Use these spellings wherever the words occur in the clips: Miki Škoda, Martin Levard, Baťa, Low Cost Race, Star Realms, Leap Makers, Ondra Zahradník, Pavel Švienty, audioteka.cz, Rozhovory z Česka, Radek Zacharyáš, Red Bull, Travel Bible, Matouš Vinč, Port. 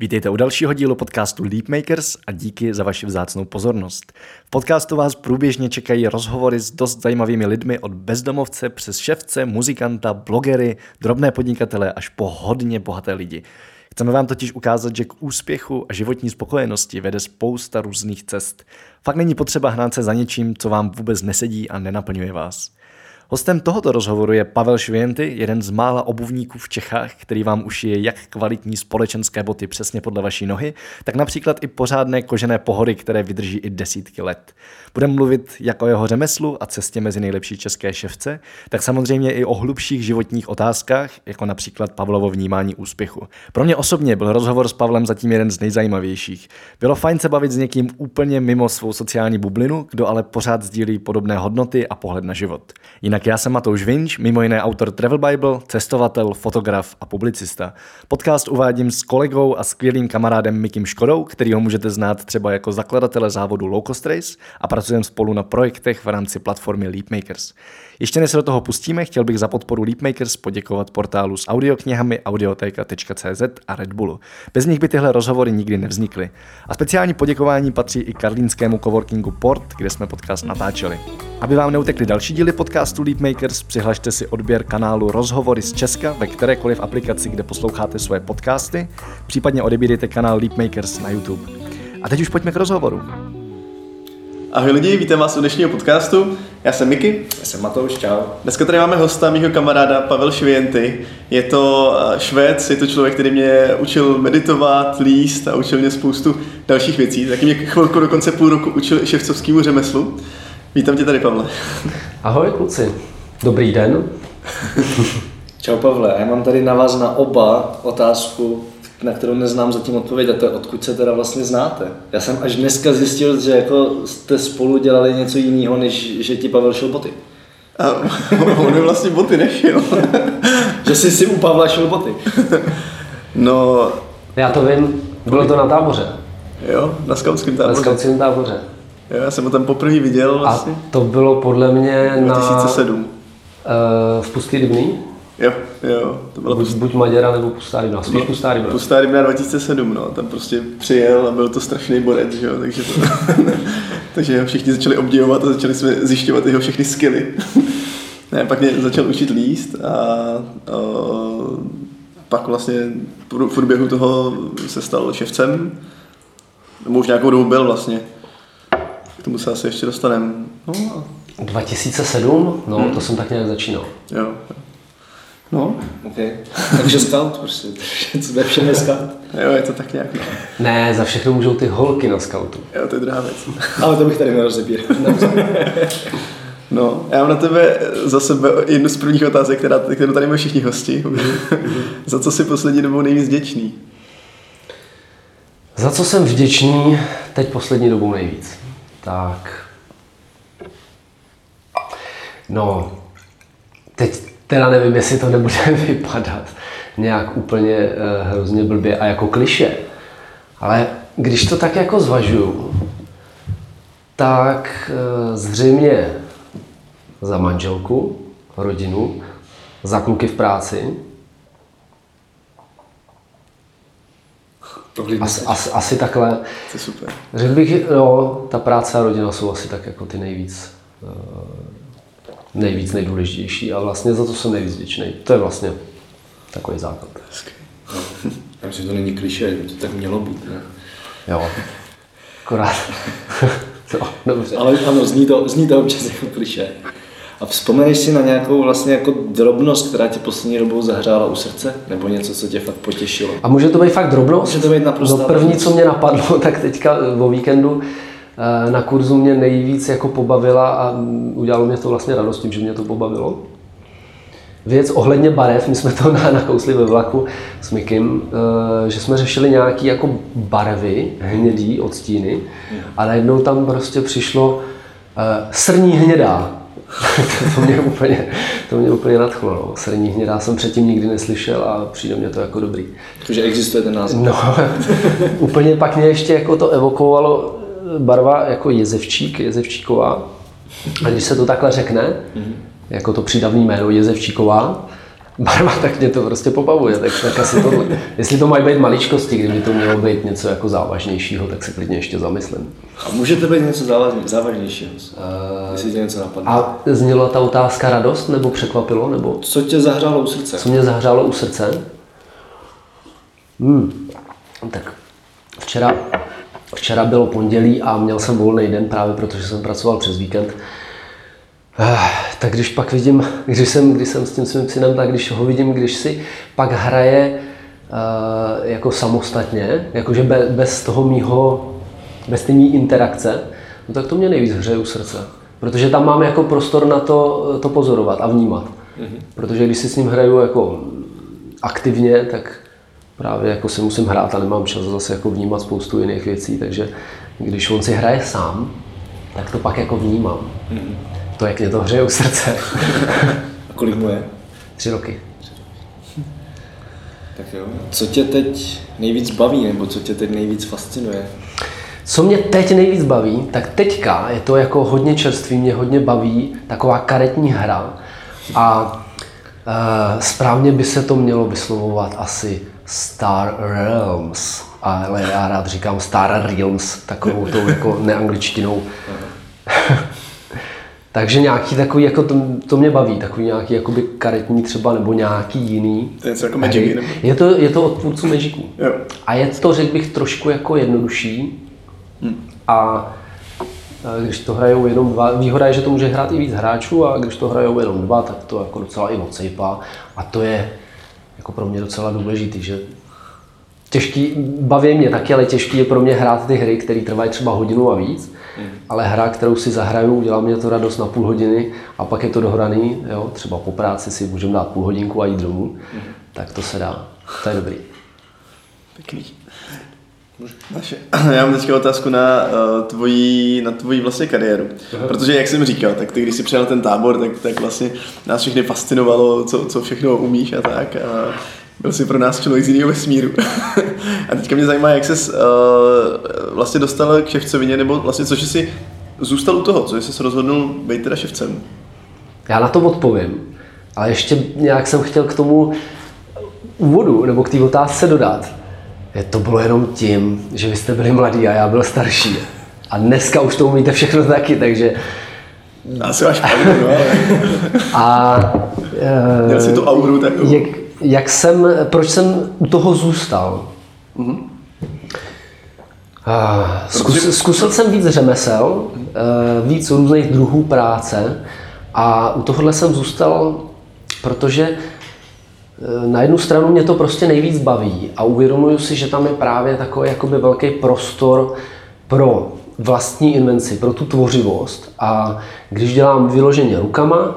Vítejte u dalšího dílu podcastu Leap Makers a díky za vaši vzácnou pozornost. V podcastu vás průběžně čekají rozhovory s dost zajímavými lidmi od bezdomovce přes šefce, muzikanta, blogery, drobné podnikatele až po hodně bohaté lidi. Chceme vám totiž ukázat, že k úspěchu a životní spokojenosti vede spousta různých cest. Fakt není potřeba hnát se za něčím, co vám vůbec nesedí a nenaplňuje vás. Hostem tohoto rozhovoru je Pavel Švienty, jeden z mála obuvníků v Čechách, který vám ušije jak kvalitní společenské boty přesně podle vaší nohy, tak například i pořádné kožené pohory, které vydrží i desítky let. Budeme mluvit jak o jeho řemeslu a cestě mezi nejlepší české ševce, tak samozřejmě i o hlubších životních otázkách, jako například Pavlovo vnímání úspěchu. Pro mě osobně byl rozhovor s Pavlem zatím jeden z nejzajímavějších. Bylo fajn se bavit s někým úplně mimo svou sociální bublinu, kdo ale pořád sdílí podobné hodnoty a pohled na život. Jinak já jsem Matouš Vinč, mimo jiné autor Travel Bible, cestovatel, fotograf a publicista. Podcast uvádím s kolegou a skvělým kamarádem Mikim Škodou, kterýho můžete znát třeba jako zakladatele závodu Low Cost Race, a pracujeme spolu na projektech v rámci platformy Leap Makers. Ještě než se do toho pustíme, chtěl bych za podporu Leap Makers poděkovat portálu s audioknihami audioteka.cz a Red Bullu. Bez nich by tyhle rozhovory nikdy nevznikly. A speciální poděkování patří i karlínskému coworkingu Port, kde jsme podcast natáčeli. Aby vám neutekly další díly podcastu Leap Makers, přihlašte si odběr kanálu Rozhovory z Česka ve kterékoliv aplikaci, kde posloucháte svoje podcasty, případně odebírejte kanál Leap Makers na YouTube. A teď už pojďme k rozhovoru. Ahoj lidi, vítám vás u dnešního podcastu. Já jsem Miki. Já jsem Matouš, čau. Dneska tady máme hosta, mýho kamaráda Pavel Švienty. Je to Švéd, je to člověk, který mě učil meditovat, líst a učil mě spoustu dalších věcí. Taky mě chvilku, dokonce půl roku učil ševcovskému řemeslu. Vítám tě tady, Pavle. Ahoj kluci, dobrý den. Čau Pavle, já mám tady na vás na oba otázku, na kterou neznám zatím odpověď, a to je, odkud se teda vlastně znáte. Já jsem až dneska zjistil, že jako jste spolu dělali něco jiného, než že ti Pavel šel boty. A on vlastně boty nešil. Že jsi si u Pavla šel boty. No... Já to vím, bylo to na táboře. Jo, na skautském táboře. Na skautském táboře. Jo, já jsem ho tam poprvé viděl vlastně. A to bylo podle mě 2007. V Pustý Rybný? Jo, to bylo buď Maďara nebo Pustá Rybná, spíš Pustá Rybná. Pustá Rybná 2007, no, tam prostě přijel a byl to strašný borec, že jo, takže to... takže všichni začali obdivovat a začali jsme zjišťovat jeho všechny skilly. Ne, pak mě začal učit líst a pak vlastně v průběhu toho se stal ševcem, nebo už nějakou dobu byl vlastně. K tomu se asi ještě dostaneme. No. 2007? No, to jsem tak nějak začínal. Jo. No. Okay. Takže scout prostě. Co lepším je scout? Jo, je to tak nějak. No. Ne, za všechno můžou ty holky na scoutu. Jo, to je druhá věc. Ale to bych tady nerozebíral. No, já mám na tebe za sebe jednu z prvních otázek, kterou tady mají všichni hosti. Za co jsi poslední dobou nejvíc vděčný? Za co jsem vděčný teď poslední dobou nejvíc? Tak, no, teď teda nevím, jestli to nebude vypadat nějak úplně hrozně blbě a jako klišé, ale když to tak jako zvažuju, tak zřejmě za manželku, rodinu, za kluky v práci, asi takhle. To je super. Řekl bych, no, ta práce a rodina jsou asi tak jako ty nejvíc nejdůležitější a vlastně za to jsem nejvíc vděčný. To je vlastně takový základ. No. Já myslím, že to není klišé, že to tak mělo být, ne? Jo, akorát. No, dobře. Ale ano, zní to občas jako klišé. A vzpomeneš si na nějakou vlastně jako drobnost, která tě poslední dobou zahřála u srdce? Nebo něco, co tě fakt potěšilo? A může to být fakt drobnost? Může to být naprosto. No, první, co mě napadlo, tak teďka o víkendu na kurzu mě nejvíc jako pobavila a udělalo mě to vlastně radost tím, že mě to pobavilo. Věc ohledně barev, my jsme to nakousli ve vlaku s Mikim, že jsme řešili nějaký jako barvy, hnědý odstíny, a najednou tam prostě přišlo srní hnědá. to mě úplně nadchlo. No. Srní hnědá jsem předtím nikdy neslyšel a přijde mě to jako dobrý. Protože existuje ten název. No, úplně pak mě ještě jako to evokovalo barva jako jezevčík, jezevčíková. A když se to takhle řekne, jako to přídavné jméno jezevčíková, barva, tak mě to prostě pobavuje. Tak asi tohle. Jestli to mají být maličkosti, kdyby to mělo být něco jako závažnějšího, tak se klidně ještě zamyslím. A můžete být něco závažnějšího, jestli tě něco napadne. A zněla ta otázka radost, nebo překvapilo, nebo? Co tě zahřálo u srdce? Co mě zahřálo u srdce? Tak včera bylo pondělí a měl jsem volný den právě protože jsem pracoval přes víkend. Tak když pak vidím, když jsem s tím svým synem, tak když ho vidím, když si pak hraje jako samostatně, jakože bez toho mýho, bez té mý interakce, no tak to mě nejvíc hřeje u srdce. Protože tam mám jako prostor na to pozorovat a vnímat. Protože když si s ním hraju jako aktivně, tak právě jako si musím hrát a nemám čas zase jako vnímat spoustu jiných věcí, takže když on si hraje sám, tak to pak jako vnímám. To, jak mě to hřeje u srdce. A kolik mu je? 3 roky. Tak jo. Co tě teď nejvíc baví, nebo co tě teď nejvíc fascinuje? Co mě teď nejvíc baví, tak teďka je to jako hodně čerství, mě hodně baví taková karetní hra. A správně by se to mělo vyslovovat asi Star Realms. Ale já rád říkám Star Realms, takovou tou jako neangličtinou. Takže nějaký takový, jako to mě baví, takový nějaký jakoby karetní třeba, nebo nějaký jiný. To je něco jako Magicu, nebo? Je to od tvůrců Magicu. A je to, řekl bych, trošku jako jednodušší. A když to hrajou jenom 2, výhoda je, že to může hrát i víc hráčů, a když to hrajou jenom 2, tak to jako docela i odsejpá. A to je jako pro mě docela důležitý, že těžký, baví mě taky, ale těžký je pro mě hrát ty hry, které trvají třeba hodinu a víc. Ale hra, kterou si zahraju, udělá mě to radost na půl hodiny a pak je to dohraný, jo? Třeba po práci si můžeme dát půl hodinku a jít domů, tak to se dá, to je dobrý. Pěkný. Já mám teďka otázku na tvojí vlastně kariéru, protože jak jsem říkal, tak ty když si přijel ten tábor, tak vlastně nás všechny fascinovalo, co všechno umíš a tak. A byl jsi pro nás člověk z jiného vesmíru. A teďka mě zajímá, jak ses vlastně dostal k ševcovině, nebo vlastně což jsi zůstal u toho, co jsi se rozhodnul být teda ševcem? Já na to odpovím, ale ještě nějak jsem chtěl k tomu úvodu, nebo k té otázce dodat. To bylo jenom tím, že vy jste byli mladí a já byl starší. A dneska už to umíte všechno taky, takže... Asi máš pravdu, ale... Měl jsi tu auru takovou. Proč jsem u toho zůstal? Zkusil jsem víc řemesel, víc různých druhů práce a u tohohle jsem zůstal, protože na jednu stranu mě to prostě nejvíc baví a uvědomuju si, že tam je právě takový jakoby velký prostor pro vlastní invenci, pro tu tvořivost. A když dělám vyloženě rukama,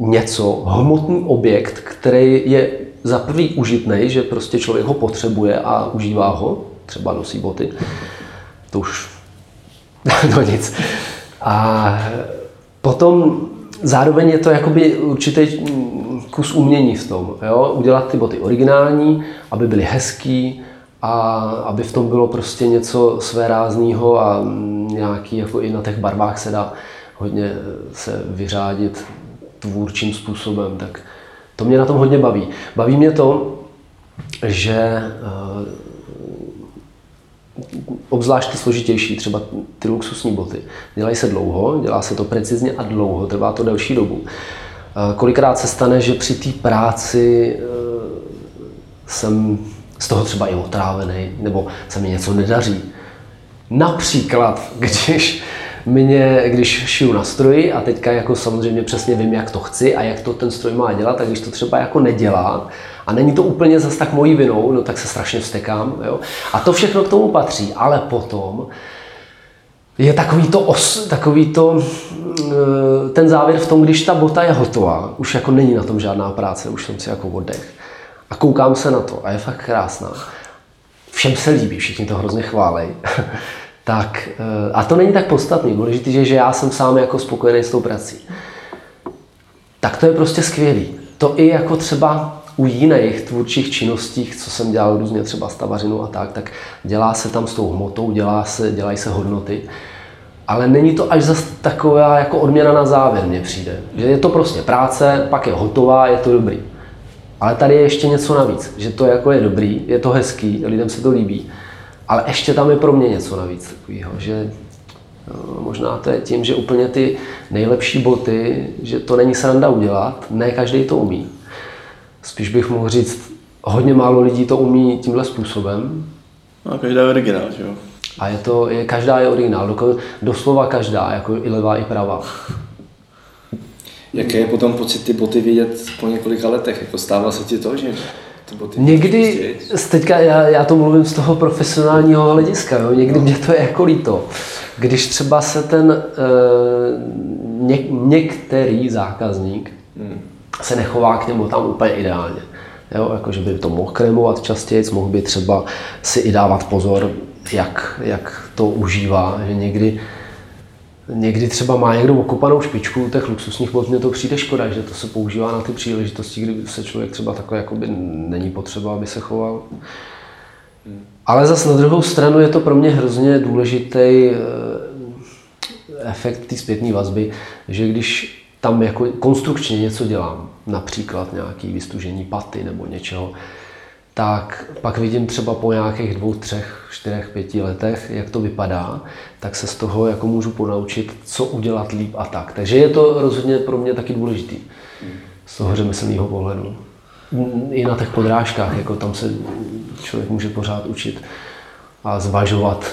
něco, hmotný objekt, který je za prvý užitnej, že prostě člověk ho potřebuje a užívá ho, třeba nosí boty, to už no nic. A potom zároveň je to jakoby určitý kus umění v tom, jo? Udělat ty boty originální, aby byly hezký a aby v tom bylo prostě něco svéráznýho a nějaký, jako i na těch barvách se dá hodně se vyřádit tvůrčím způsobem, tak to mě na tom hodně baví. Baví mě to, že obzvlášť ty složitější, třeba ty luxusní boty, dělají se dlouho, dělá se to precizně a dlouho, trvá to delší dobu. Kolikrát se stane, že při té práci jsem z toho třeba i otrávený, nebo se mi něco nedaří. Například, když šiju na stroji a teďka jako samozřejmě přesně vím, jak to chci a jak to ten stroj má dělat, tak když to třeba jako nedělá a není to úplně zas tak mojí vinou, no tak se strašně vztekám, jo. A to všechno k tomu patří, ale potom je ten závěr v tom, když ta bota je hotová, už jako není na tom žádná práce, už jsem si jako oddech a koukám se na to a je fakt krásná. Všem se líbí, všichni to hrozně chválej. Tak, a to není tak podstatný, důležitý je, že já jsem sám jako spokojený s tou prací. Tak to je prostě skvělý. To i jako třeba u jiných tvůrčích činností, co jsem dělal různě třeba stavařinu a tak dělá se tam s tou hmotou, dělají se hodnoty. Ale není to až zas taková jako odměna na závěr mně přijde. Že je to prostě práce, pak je hotová, je to dobrý. Ale tady je ještě něco navíc, že to jako je dobrý, je to hezký, lidem se to líbí, ale ještě tam je pro mě něco navíc takového, že možná to je tím, že úplně ty nejlepší boty, že to není sranda udělat, ne každý to umí. Spíš bych mohl říct, hodně málo lidí to umí tímhle způsobem. A každá je originál, že jo? A každá je originál, doslova každá, jako i levá, i pravá. Jaké je potom pocit ty boty vidět po několika letech? Jako stává se ti to, že ty boty... Někdy, teďka já to mluvím z toho profesionálního hlediska, jo? Někdy mě to je jako líto. Když třeba se ten některý zákazník se nechová k němu tam úplně ideálně. Jo? Jako, že by to mohl krémovat častěji, mohl by třeba si i dávat pozor, jak to užívá, že někdy třeba má někdo okopanou špičku těch luxusních bot, mně to přijde škoda, že to se používá na ty příležitosti, kdy se člověk třeba takhle jakoby není potřeba, aby se choval. Ale zas na druhou stranu je to pro mě hrozně důležitý efekt té zpětné vazby, že když tam jako konstrukčně něco dělám, například nějaký vystužení paty nebo něčeho, tak pak vidím třeba po nějakých 2, 3, 4, 5 letech, jak to vypadá, tak se z toho jako můžu ponaučit, co udělat líp a tak. Takže je to rozhodně pro mě taky důležitý z toho řemeslného pohledu. I na těch podrážkách, jako tam se člověk může pořád učit a zvažovat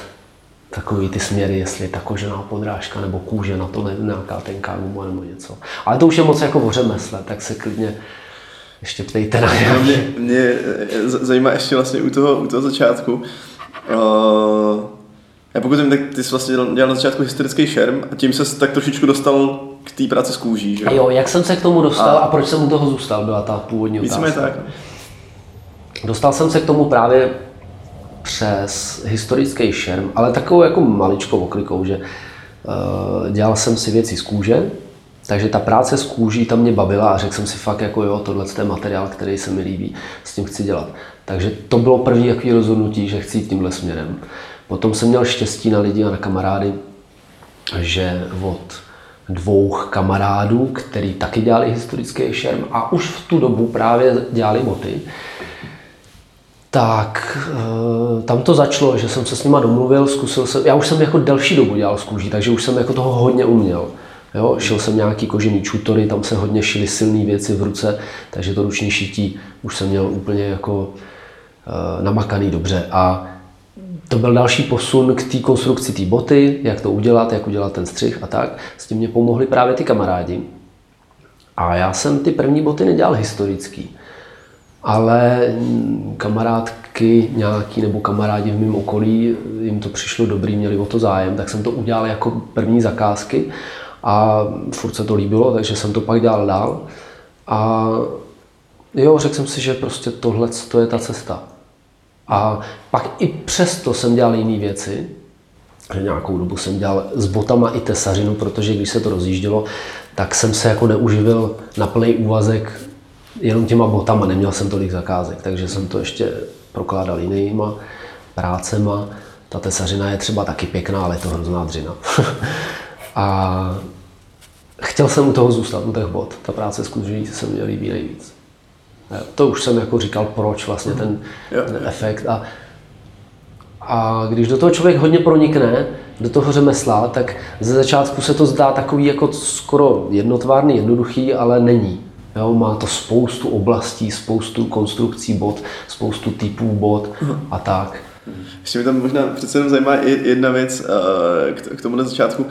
takový ty směry, jestli je ta kožená podrážka nebo kůže, na to ne, nějaká tenká guma nebo něco. Ale to už je moc jako o řemesle, tak se klidně ještě ptejte na nějaké. Mě zajímá ještě vlastně u toho začátku. Já pokud jim, tak ty jsi vlastně dělal na začátku historický šerm a tím se tak trošičku dostal k té práci s kůží, že? Jo, jak jsem se k tomu dostal a proč jsem u toho zůstal, byla ta původní otázka. Víc tak. Dostal jsem se k tomu právě přes historický šerm, ale takovou jako maličkou oklikou, že dělal jsem si věci z kůže. Takže ta práce s kůží tam mě bavila a řekl jsem si fakt jako jo, tohle je materiál, který se mi líbí, s tím chci dělat. Takže to bylo první takové rozhodnutí, že chci jít tímhle směrem. Potom jsem měl štěstí na lidi a na kamarády, že od 2 kamarádů, který taky dělali historický šerm a už v tu dobu právě dělali boty, tak tam to začalo, že jsem se s nima domluvil, zkusil jsem, já už jsem jako delší dobu dělal s kůží, takže už jsem jako toho hodně uměl. Jo, šil jsem nějaký kožený čutory, tam se hodně šily silné věci v ruce, takže to ruční šití už jsem měl úplně jako namakaný dobře. A to byl další posun k té konstrukci té boty, jak udělat ten střih a tak. S tím mě pomohli právě ty kamarádi. A já jsem ty první boty nedělal historický, ale kamarádky nějaký nebo kamarádi v mém okolí, jim to přišlo dobrý, měli o to zájem, tak jsem to udělal jako první zakázky. A furt se to líbilo, takže jsem to pak dělal dál. A jo, řekl jsem si, že prostě tohle je ta cesta. A pak i přesto jsem dělal jiné věci. Nějakou dobu jsem dělal s botama i tesařinu, protože když se to rozjíždělo, tak jsem se jako neuživil na plný úvazek jenom těma botama, neměl jsem tolik zakázek, takže jsem to ještě prokládal jinýma prácema. Ta tesařina je třeba taky pěkná, ale je to hrozná dřina. A chtěl jsem u toho zůstat, u těch bot. Ta práce s kůží se mi líbí nejvíc. To už jsem jako říkal, proč vlastně ten efekt. A když do toho člověk hodně pronikne, do toho řemesla, tak ze začátku se to zdá takový jako skoro jednotvárný, jednoduchý, ale není. Jo, má to spoustu oblastí, spoustu konstrukcí bot, spoustu typů bot a tak. Ještě mi tam možná přece jenom zajímá jedna věc k tomu na začátku.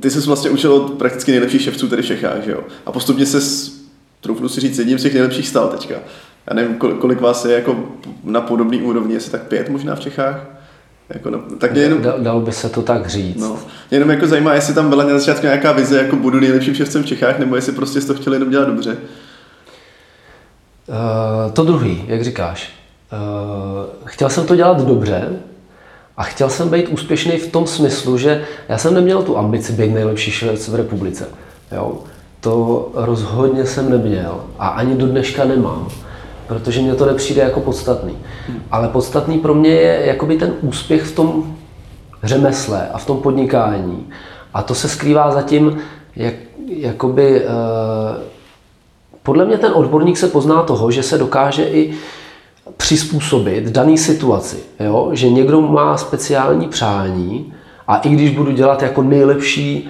Ty jsi vlastně učil od prakticky nejlepších ševců tady v Čechách, že jo? A postupně se, troufnu si říct, jedním z těch nejlepších stal teďka. Já nevím, kolik vás je jako na podobné úrovni, jestli tak 5 možná v Čechách? Jako tak jenom, dalo by se to tak říct. No, jenom jako zajímá, jestli tam byla na začátku nějaká vize, jako budu nejlepším ševcem v Čechách, nebo jestli prostě jsi to chtěl jenom dělat dobře. To druhý, jak říkáš. Chtěl jsem to dělat dobře a chtěl jsem být úspěšný v tom smyslu, že já jsem neměl tu ambici být nejlepší ševec v republice. Jo? To rozhodně jsem neměl a ani do dneška nemám, protože mně to nepřijde jako podstatný. Ale podstatný pro mě je jakoby ten úspěch v tom řemesle a v tom podnikání. A to se skrývá za tím, jakoby Podle mě ten odborník se pozná toho, že se dokáže i přizpůsobit daný situaci, jo? Že někdo má speciální přání a i když budu dělat jako nejlepší,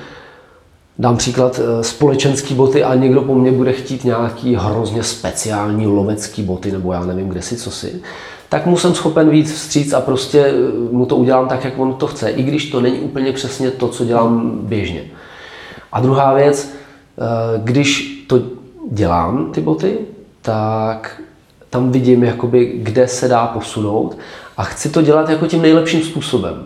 dám příklad, společenský boty a někdo po mně bude chtít nějaký hrozně speciální lovecký boty nebo já nevím kde si, co si, tak mu jsem schopen víc vstříc a prostě mu to udělám tak, jak on to chce, i když to není úplně přesně to, co dělám běžně. A druhá věc, když to dělám, ty boty, tak tam vidím, jakoby, kde se dá posunout a chci to dělat jako tím nejlepším způsobem.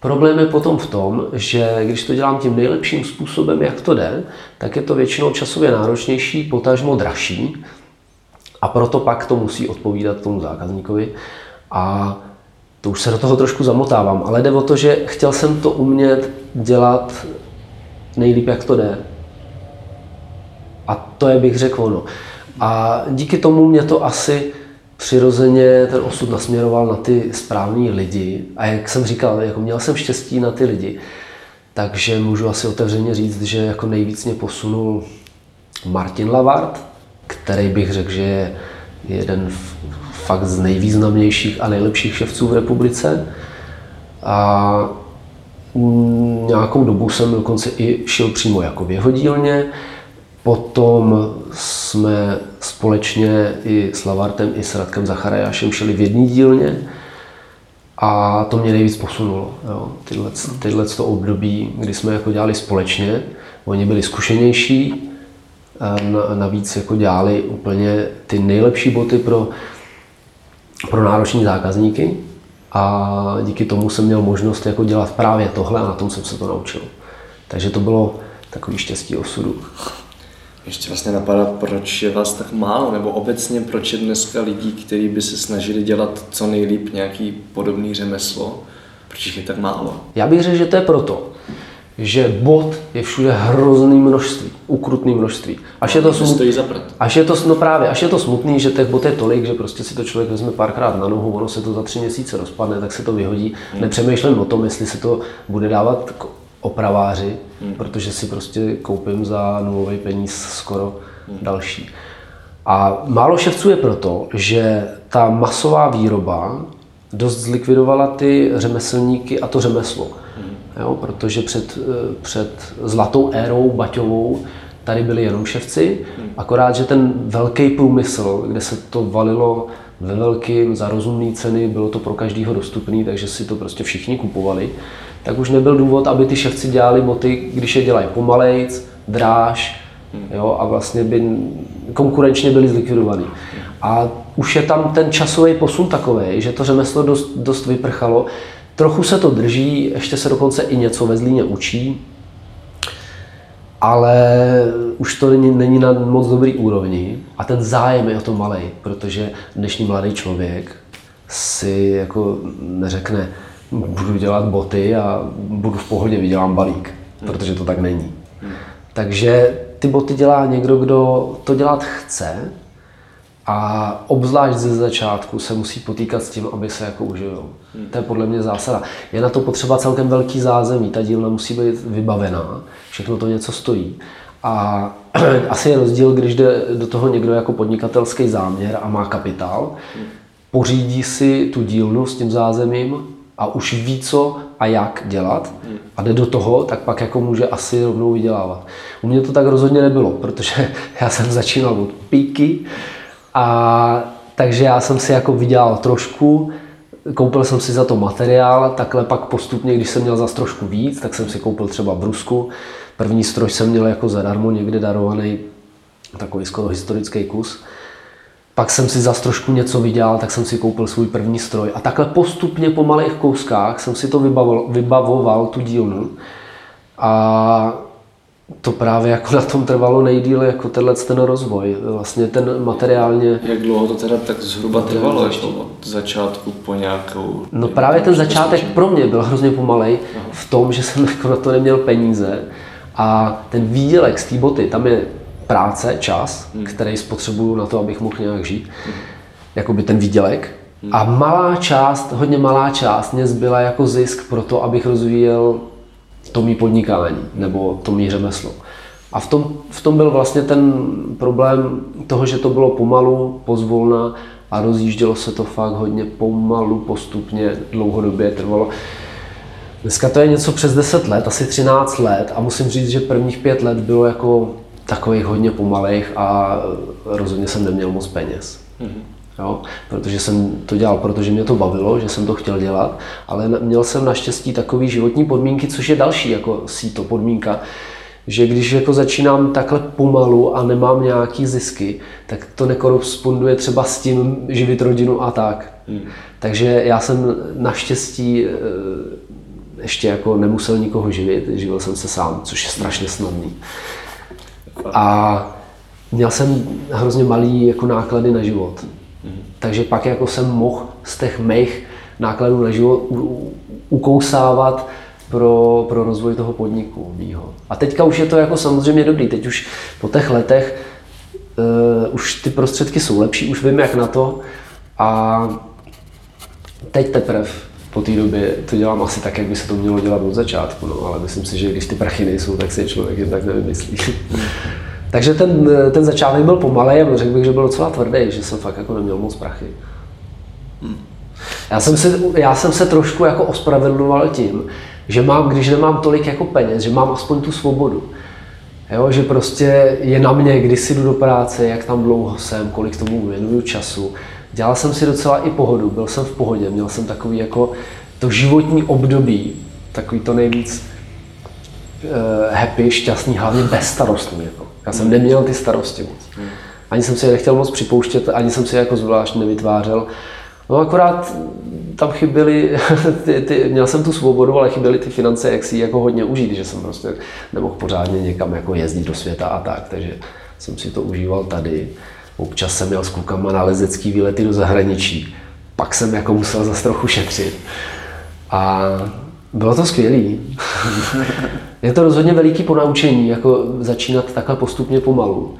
Problém je potom v tom, že když to dělám tím nejlepším způsobem, jak to jde, tak je to většinou časově náročnější, potažmo dražší a proto pak to musí odpovídat tomu zákazníkovi a to už se do toho trošku zamotávám, ale jde o to, že chtěl jsem to umět dělat nejlíp, jak to jde. A to je, bych řekl, ono. A díky tomu mě to asi přirozeně ten osud nasměroval na ty správný lidi. A jak jsem říkal, jako měl jsem štěstí na ty lidi. Takže můžu asi otevřeně říct, že jako nejvíc mě posunul Martin Levard, který bych řekl, že je jeden fakt z nejvýznamnějších a nejlepších šéfců v republice. A nějakou dobu jsem dokonce i šil přímo jako v jeho dílně. Potom jsme společně i s Levartem, i s Radkem Zacharyášem šli v jedné dílně a to mě nejvíc posunulo. Jo. Tyhle to období, kdy jsme jako dělali společně, oni byli zkušenější, navíc jako dělali úplně ty nejlepší boty pro nároční zákazníky a díky tomu jsem měl možnost jako dělat právě tohle a na tom jsem se to naučil. Takže to bylo takový štěstí osudu. Ještě vlastně napadá, proč je vás tak málo, nebo obecně proč je dneska lidí, kteří by se snažili dělat co nejlíp nějaký podobný řemeslo, proč jich je tak málo? Já bych řekl, že to je proto, že bot je všude hrozný množství, ukrutný množství. Až je to smutný, až je to smutný, že těch bot je tolik, že prostě si to člověk vezme párkrát na nohu, ono se to za 3 měsíce rozpadne, tak se to vyhodí. Nepřemýšlím o tom, jestli se to bude dávat opraváři, protože si prostě koupím za nulový peníz skoro další. A málo ševců je proto, že ta masová výroba dost zlikvidovala ty řemeslníky a to řemeslo. Jo, protože před zlatou érou baťovou tady byli jenom ševci, akorát, že ten velký průmysl, kde se to valilo ve velkým, za rozumné ceny, bylo to pro každého dostupné, takže si to prostě všichni kupovali, tak už nebyl důvod, aby ty ševci dělali boty, když je dělají pomalejc, dráž, jo, a vlastně by konkurenčně byli zlikvidovaní. A už je tam ten časový posun takovej, že to řemeslo dost vyprchalo. Trochu se to drží, ještě se dokonce i něco ve Zlíně učí, ale už to není na moc dobrý úrovni a ten zájem je o to malej, protože dnešní mladý člověk si jako neřekne, budu dělat boty a budu v pohodě, vydělám balík, protože to tak není. Takže ty boty dělá někdo, kdo to dělat chce a obzvlášť ze začátku se musí potýkat s tím, aby se jako uživil. To je podle mě zásada. Je na to potřeba celkem velký zázemí, ta dílna musí být vybavená, všechno to něco stojí. A asi je rozdíl, když jde do toho někdo jako podnikatelský záměr a má kapitál, pořídí si tu dílnu s tím zázemím a už ví, co a jak dělat a jde do toho, tak pak jako může asi rovnou vydělávat. U mě to tak rozhodně nebylo, protože já jsem začínal od píky, a takže já jsem si jako vydělal trošku, koupil jsem si za to materiál, takhle pak postupně, když jsem měl zas trošku víc, tak jsem si koupil třeba brusku. První stroj jsem měl jako zadarmo někde darovaný, takový skoro historický kus. Pak jsem si zas trošku něco vydělal, tak jsem si koupil svůj první stroj. A takhle postupně po malých kouskách jsem si to vybavoval tu dílnu. A to právě jako na tom trvalo nejdýl jako ten rozvoj, vlastně ten materiálně. Jak dlouho to teda tak zhruba trvalo ještě od začátku po nějakou? No právě ten začátek pro mě byl hrozně pomalej v tom, že jsem jako na to neměl peníze a ten výdělek z té boty, tam je práce, čas, který spotřebuju na to, abych mohl nějak žít, jakoby ten výdělek. A malá část, hodně malá část mě zbyla jako zisk pro to, abych rozvíjel to mý podnikání nebo to mý řemeslo. A v tom byl vlastně ten problém toho, že to bylo pomalu, pozvolna a rozjíždělo se to fakt hodně pomalu, postupně, dlouhodobě trvalo. Dneska to je něco přes 10 let, asi 13 let a musím říct, že prvních 5 let bylo jako takových hodně pomalejch a rozhodně jsem neměl moc peněz. Mm-hmm. Jo? Protože jsem to dělal, protože mě to bavilo, že jsem to chtěl dělat, ale měl jsem naštěstí takové životní podmínky, což je další jako síto podmínka, že když jako začínám takhle pomalu a nemám nějaký zisky, tak to nekoresponduje třeba s tím živit rodinu a tak. Mm. Takže já jsem naštěstí ještě jako nemusel nikoho živit, živil jsem se sám, což je strašně snadný. A měl jsem hrozně malý jako náklady na život. Mm. Takže pak jako jsem mohl z těch mých nákladů na život ukousávat pro rozvoj toho podniku mýho. A teďka už je to jako samozřejmě dobrý, teď už po těch letech už ty prostředky jsou lepší, už vím jak na to a teď teprve po té době to dělám asi tak, jak by se to mělo dělat od začátku, no, ale myslím si, že když ty prachy nejsou, tak si člověk jen tak nevymyslí. Takže ten začátek byl pomalej a řekl bych, že byl docela tvrdý, že jsem fakt jako neměl moc prachy. Já jsem se trošku jako ospravedlňoval tím, že mám, když nemám tolik jako peněz, že mám aspoň tu svobodu. Jo, že prostě je na mě, kdy si jdu do práce, jak tam dlouho jsem, kolik tomu věnuju času. Dělal jsem si docela i pohodu, byl jsem v pohodě, měl jsem takový jako to životní období, takový to nejvíc happy, šťastný, hlavně bez starostů. Jako. Já jsem neměl ty starosti moc. Ani jsem si je nechtěl moc připouštět, ani jsem si je jako zvlášť nevytvářel. No akorát tam chyběly, měl jsem tu svobodu, ale chyběly ty finance, jak si jako hodně užít, že jsem prostě nemohl pořádně někam jako jezdit do světa a tak, takže jsem si to užíval tady. Občas jsem jel s klukama na lezecký výlety do zahraničí, pak jsem jako musel zase trochu šetřit a bylo to skvělý. Je to rozhodně veliký ponaučení, jako začínat takhle postupně pomalu.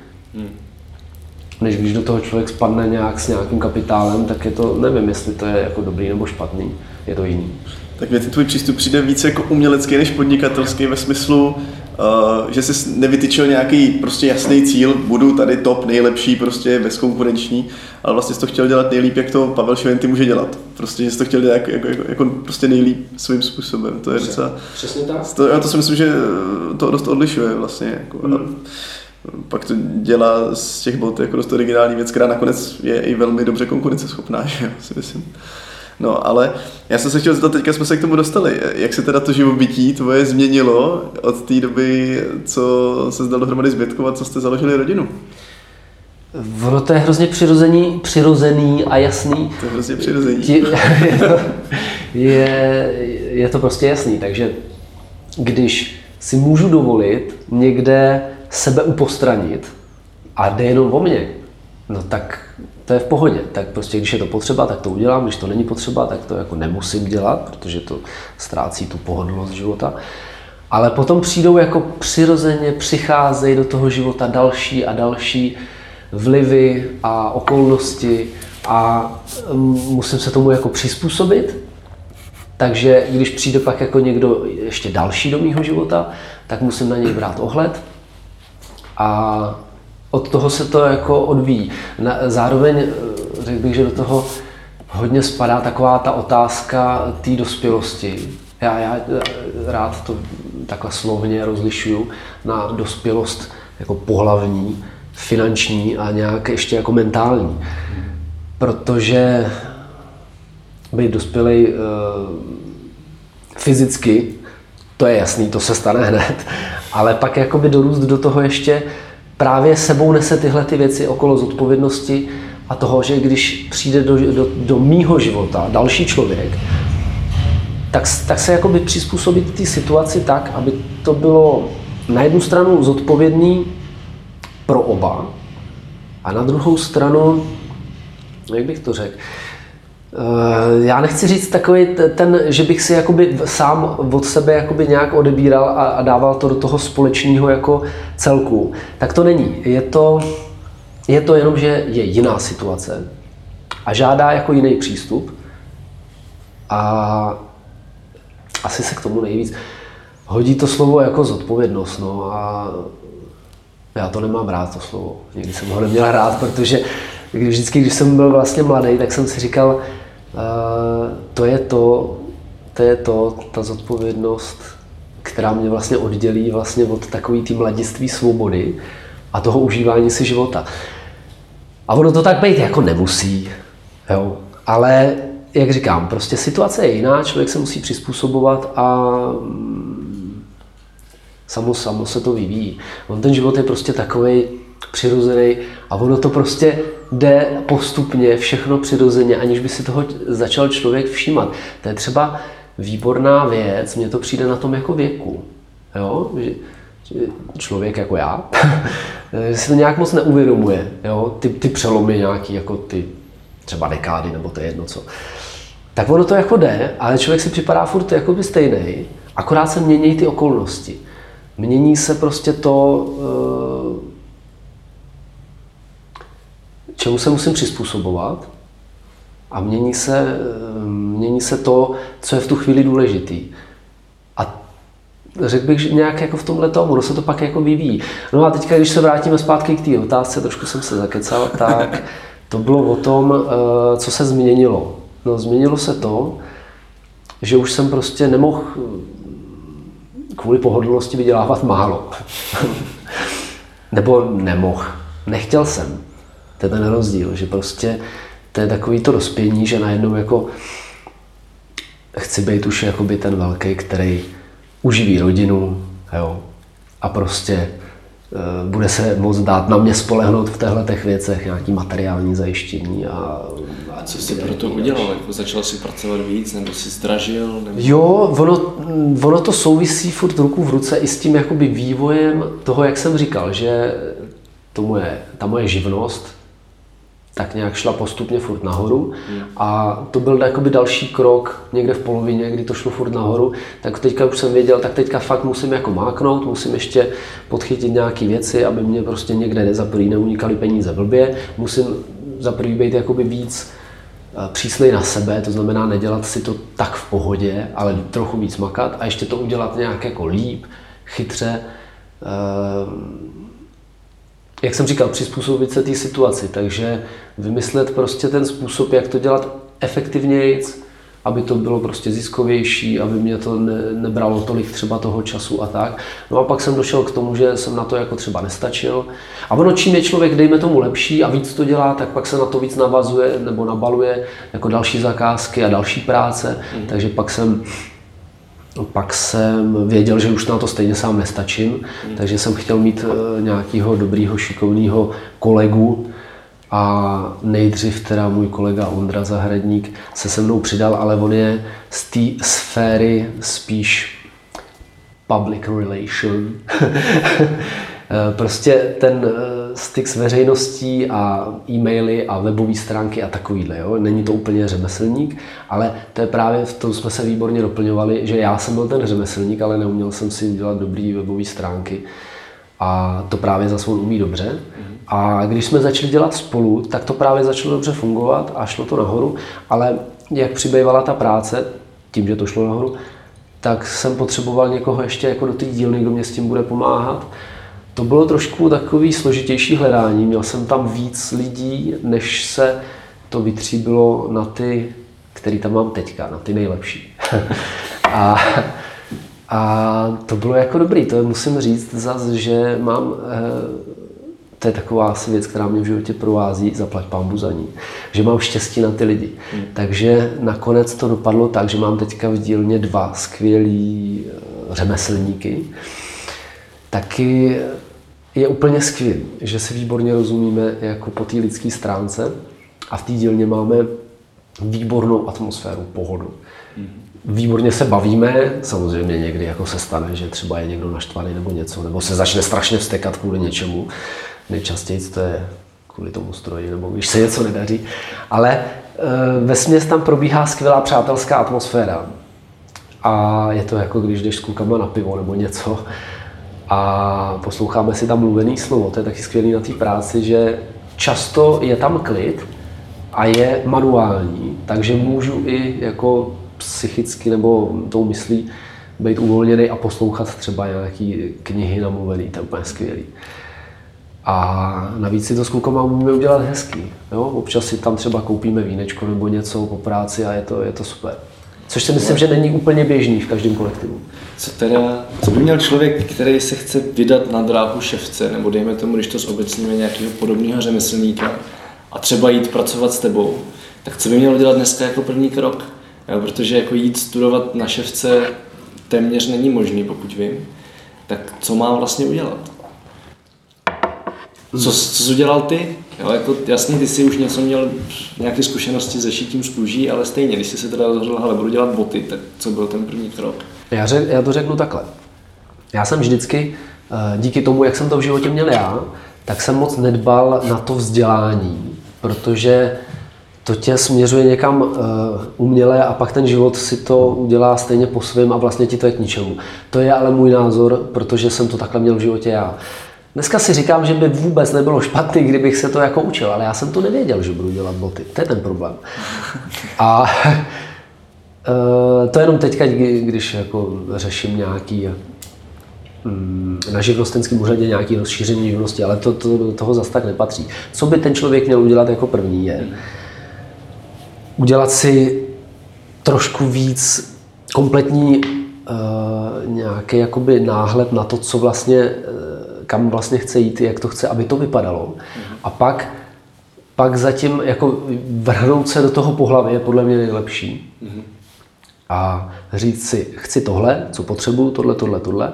Než když do toho člověk spadne nějak s nějakým kapitálem, tak je to, nevím, jestli to je jako dobrý nebo špatný, je to jiný. Tak mě ten tvůj přístup přijde více jako umělecký než podnikatelský ve smyslu, že jsi nevytyčil nějaký prostě jasný cíl, budu tady top, nejlepší, prostě bezkonkurenční, ale vlastně jsi to chtěl dělat nejlíp, jak to Pavel Švienty může dělat. Prostě, že jsi to chtěl dělat jako prostě nejlíp svým způsobem, to je docela... Přesně tak. Já to si myslím, že to dost odlišuje vlastně. Jako, pak to dělá z těch bot jako dost originální věc, která nakonec je i velmi dobře konkurenceschopná, že si myslím. No, ale já jsem se chtěl zeptat, teďka jsme se k tomu dostali. Jak se teda to živobytí tvoje změnilo od té doby, co se dal dohromady zbytku a co jste založili rodinu? Ono to je hrozně přirozený a jasný. To je hrozně přirozený. Je to prostě jasný, takže když si můžu dovolit někde sebe upostranit a jde jenom o mě, no tak to je v pohodě. Tak prostě když je to potřeba, tak to udělám, když to není potřeba, tak to jako nemusím dělat, protože to ztrácí tu pohodlnost života. Ale potom přijdou jako přirozeně, přicházejí do toho života další a další vlivy a okolnosti a musím se tomu jako přizpůsobit. Takže když přijde pak jako někdo ještě další do mýho života, tak musím na něj brát ohled. A od toho se to jako odvíjí. Zároveň řekl bych, že do toho hodně spadá taková ta otázka té dospělosti. Já rád to takhle slovně rozlišuju na dospělost jako pohlavní, finanční a nějak ještě jako mentální. Protože být dospělej fyzicky, to je jasný, to se stane hned, ale pak jakoby dorůst do toho ještě právě sebou nese tyhle ty věci okolo zodpovědnosti a toho, že když přijde do mýho života další člověk, tak se jakoby přizpůsobit té situaci tak, aby to bylo na jednu stranu zodpovědný pro oba a na druhou stranu, jak bych to řekl, já nechci říct takový ten, že bych si jakoby sám od sebe jakoby nějak odebíral a dával to do toho společného jako celku. Tak to není. Je to jenom, že je jiná situace a žádá jako jiný přístup. A asi se k tomu nejvíc hodí to slovo jako zodpovědnost. No a Já to nemám rád, to slovo. Nikdy jsem ho neměl rád, protože vždycky, když jsem byl vlastně mladý, tak jsem si říkal, to je ta zodpovědnost, která mě vlastně oddělí vlastně od takový té mladiství svobody a toho užívání si života. A ono to tak být jako nemusí, jo. Ale jak říkám, prostě situace je jiná, člověk se musí přizpůsobovat a samo se to vyvíjí. On ten život je prostě takovej přirozený a ono to prostě jde postupně, všechno přirozeně, aniž by si toho začal člověk všímat. To je třeba výborná věc, mně to přijde na tom jako věku, jo? Že člověk jako já si to nějak moc neuvědomuje, jo? Ty přelomy nějaký, jako ty třeba dekády, nebo to je jedno co. Tak ono to jako jde, ale člověk si připadá furt jakoby stejnej, akorát se mění ty okolnosti. Mění se prostě to, čemu se musím přizpůsobovat, a mění se to, co je v tu chvíli důležitý. A řekl bych, že nějak jako v tomhle tomu, ono se to pak jako vyvíjí. No a teďka, když se vrátíme zpátky k té otázce, trošku jsem se zakecal, tak to bylo o tom, co se změnilo. No změnilo se to, že už jsem prostě nemohl kvůli pohodlnosti vydělávat málo. Nebo nemohl. Nechtěl jsem. To je ten rozdíl, že prostě to je takový to dospění, že najednou jako chci být už jakoby ten velký, který uživí rodinu, jo, a prostě bude se moc dát na mě spolehnout v těchto věcech, nějaký materiální zajištění. A co jsi pro to udělal? Jako začal jsi pracovat víc, nebo jsi zdražil? Nebo... Jo, ono to souvisí furt ruku v ruce i s tím jakoby vývojem toho, jak jsem říkal, že ta moje živnost tak nějak šla postupně furt nahoru a to byl jakoby další krok někde v polovině, kdy to šlo furt nahoru, tak teďka už jsem věděl, tak teďka fakt musím jako máknout, musím ještě podchytit nějaké věci, aby mě prostě někde neunikaly peníze blbě, musím být jakoby víc příslej na sebe, to znamená nedělat si to tak v pohodě, ale trochu víc makat a ještě to udělat nějak jako líp, chytře, jak jsem říkal, přizpůsobit se té situaci, takže vymyslet prostě ten způsob, jak to dělat efektivněji, aby to bylo prostě ziskovější, aby mě to nebralo tolik třeba toho času a tak. No a pak jsem došel k tomu, že jsem na to jako třeba nestačil. A ono, čím je člověk, dejme tomu, lepší a víc to dělá, tak pak se na to víc navazuje nebo nabaluje jako další zakázky a další práce, takže pak jsem věděl, že už na to stejně sám nestačím, takže jsem chtěl mít nějakého dobrýho, šikovného kolegu a nejdřív teda můj kolega Ondra Zahradník se se mnou přidal, ale on je z té sféry spíš public relation. Prostě ten styk s veřejností a e-maily a webové stránky a takovýhle, jo. Není to úplně řemeslník, ale to je právě, v tom jsme se výborně doplňovali, že já jsem byl ten řemeslník, ale neuměl jsem si dělat dobrý webové stránky a to právě zase on umí dobře. A když jsme začali dělat spolu, tak to právě začalo dobře fungovat a šlo to nahoru, ale jak přibývala ta práce, tím, že to šlo nahoru, tak jsem potřeboval někoho ještě jako do té dílny, kdo mě s tím bude pomáhat. To bylo trošku takový složitější hledání, měl jsem tam víc lidí, než se to vytříbilo na ty, který tam mám teďka, na ty nejlepší. A to bylo jako dobrý, to musím říct zas, že mám, to je taková asi věc, která mě v životě provází, zaplať pánbu za ní, že mám štěstí na ty lidi. Takže nakonec to dopadlo tak, že mám teďka v dílně 2 skvělý řemeslníky. Taky je úplně skvělý, že si výborně rozumíme jako po té lidské stránce a v té dílně máme výbornou atmosféru, pohodu. Výborně se bavíme, samozřejmě někdy jako se stane, že třeba je někdo naštvaný nebo něco, nebo se začne strašně vztekat kvůli něčemu. Nejčastěji to je kvůli tomu stroji, nebo když se něco nedaří. Ale vesměs tam probíhá skvělá přátelská atmosféra. A je to jako když jdeš s klukama na pivo nebo něco, a posloucháme si tam mluvený slovo, to je taky skvělý na té práci, že často je tam klid a je manuální, takže můžu i jako psychicky nebo tou myslí být uvolněný a poslouchat třeba nějaký knihy namluvený, to je úplně skvělý. A navíc si to s klukama umíme udělat hezký. Jo? Občas si tam třeba koupíme vínečko nebo něco po práci a je to super. Což si myslím, že není úplně běžný v každém kolektivu. Co by měl člověk, který se chce vydat na dráhu ševce, nebo dejme tomu, když to zobecníme, nějakého podobného řemeslníka a třeba jít pracovat s tebou, tak co by měl dělat dneska jako první krok? Jo, protože jako jít studovat na ševce téměř není možný, pokud vím. Tak co má vlastně udělat? Co jsi udělal ty? Jo, jako, jasně, ty jsi už něco měl, nějaké zkušenosti se šitím z kůží, ale stejně, když jsi se teda rozhodl, hele, budu dělat boty, tak co byl ten první krok? Já to řeknu takhle. Já jsem vždycky, díky tomu, jak jsem to v životě měl já, tak jsem moc nedbal na to vzdělání, protože to tě směřuje někam uměle a pak ten život si to udělá stejně po svém a vlastně ti to je k ničemu. To je ale můj názor, protože jsem to takhle měl v životě já. Dneska si říkám, že by vůbec nebylo špatný, kdybych se to jako učil, ale já jsem to nevěděl, že budu dělat boty. To je ten problém. A to jenom teďka, když jako řeším nějaký na živnostenském úřadě nějaké rozšíření živnosti, ale to do toho zas tak nepatří. Co by ten člověk měl udělat jako první je udělat si trošku víc kompletní nějaký jakoby náhled na to, co vlastně kam vlastně chce jít, jak to chce, aby to vypadalo. A pak zatím jako vrhnout se do toho po hlavě je podle mě nejlepší. A říct si, chci tohle, co potřebuju, tohle.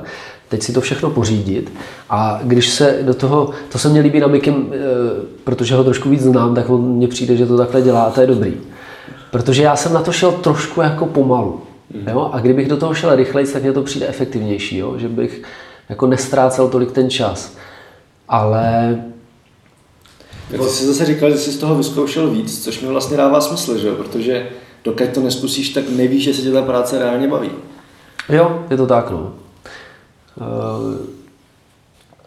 Teď si to všechno pořídit. A když se do toho, to se mně líbí na Mikim, protože ho trošku víc znám, tak on mně přijde, že to takhle dělá a to je dobrý. Protože já jsem na to šel trošku jako pomalu. Jo? A kdybych do toho šel rychleji, tak mně to přijde efektivnější, jo? Že bych jako nestrácel tolik ten čas, ale... Tak jsi zase říkal, že jsi z toho vyzkoušel víc, což mi vlastně dává smysl, že jo? Protože dokud to neskusíš, tak nevíš, jestli tě ta práce reálně baví. Jo, je to tak, no.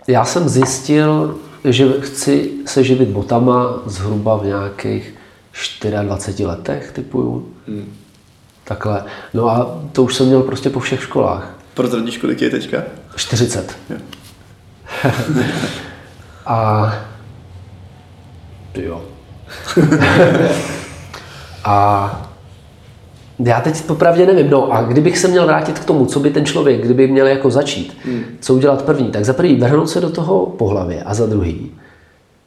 Já jsem zjistil, že chci se živit botama zhruba v nějakých 24 letech, typuju. Takhle. No a to už jsem měl prostě po všech školách. Prozradíš, kolik je teďka? 40. A... jo. A... já teď popravdě nevím. No a kdybych se měl vrátit k tomu, co by ten člověk, kdyby měl jako začít, co udělat první, tak za první vrhnout se do toho po hlavě a za druhý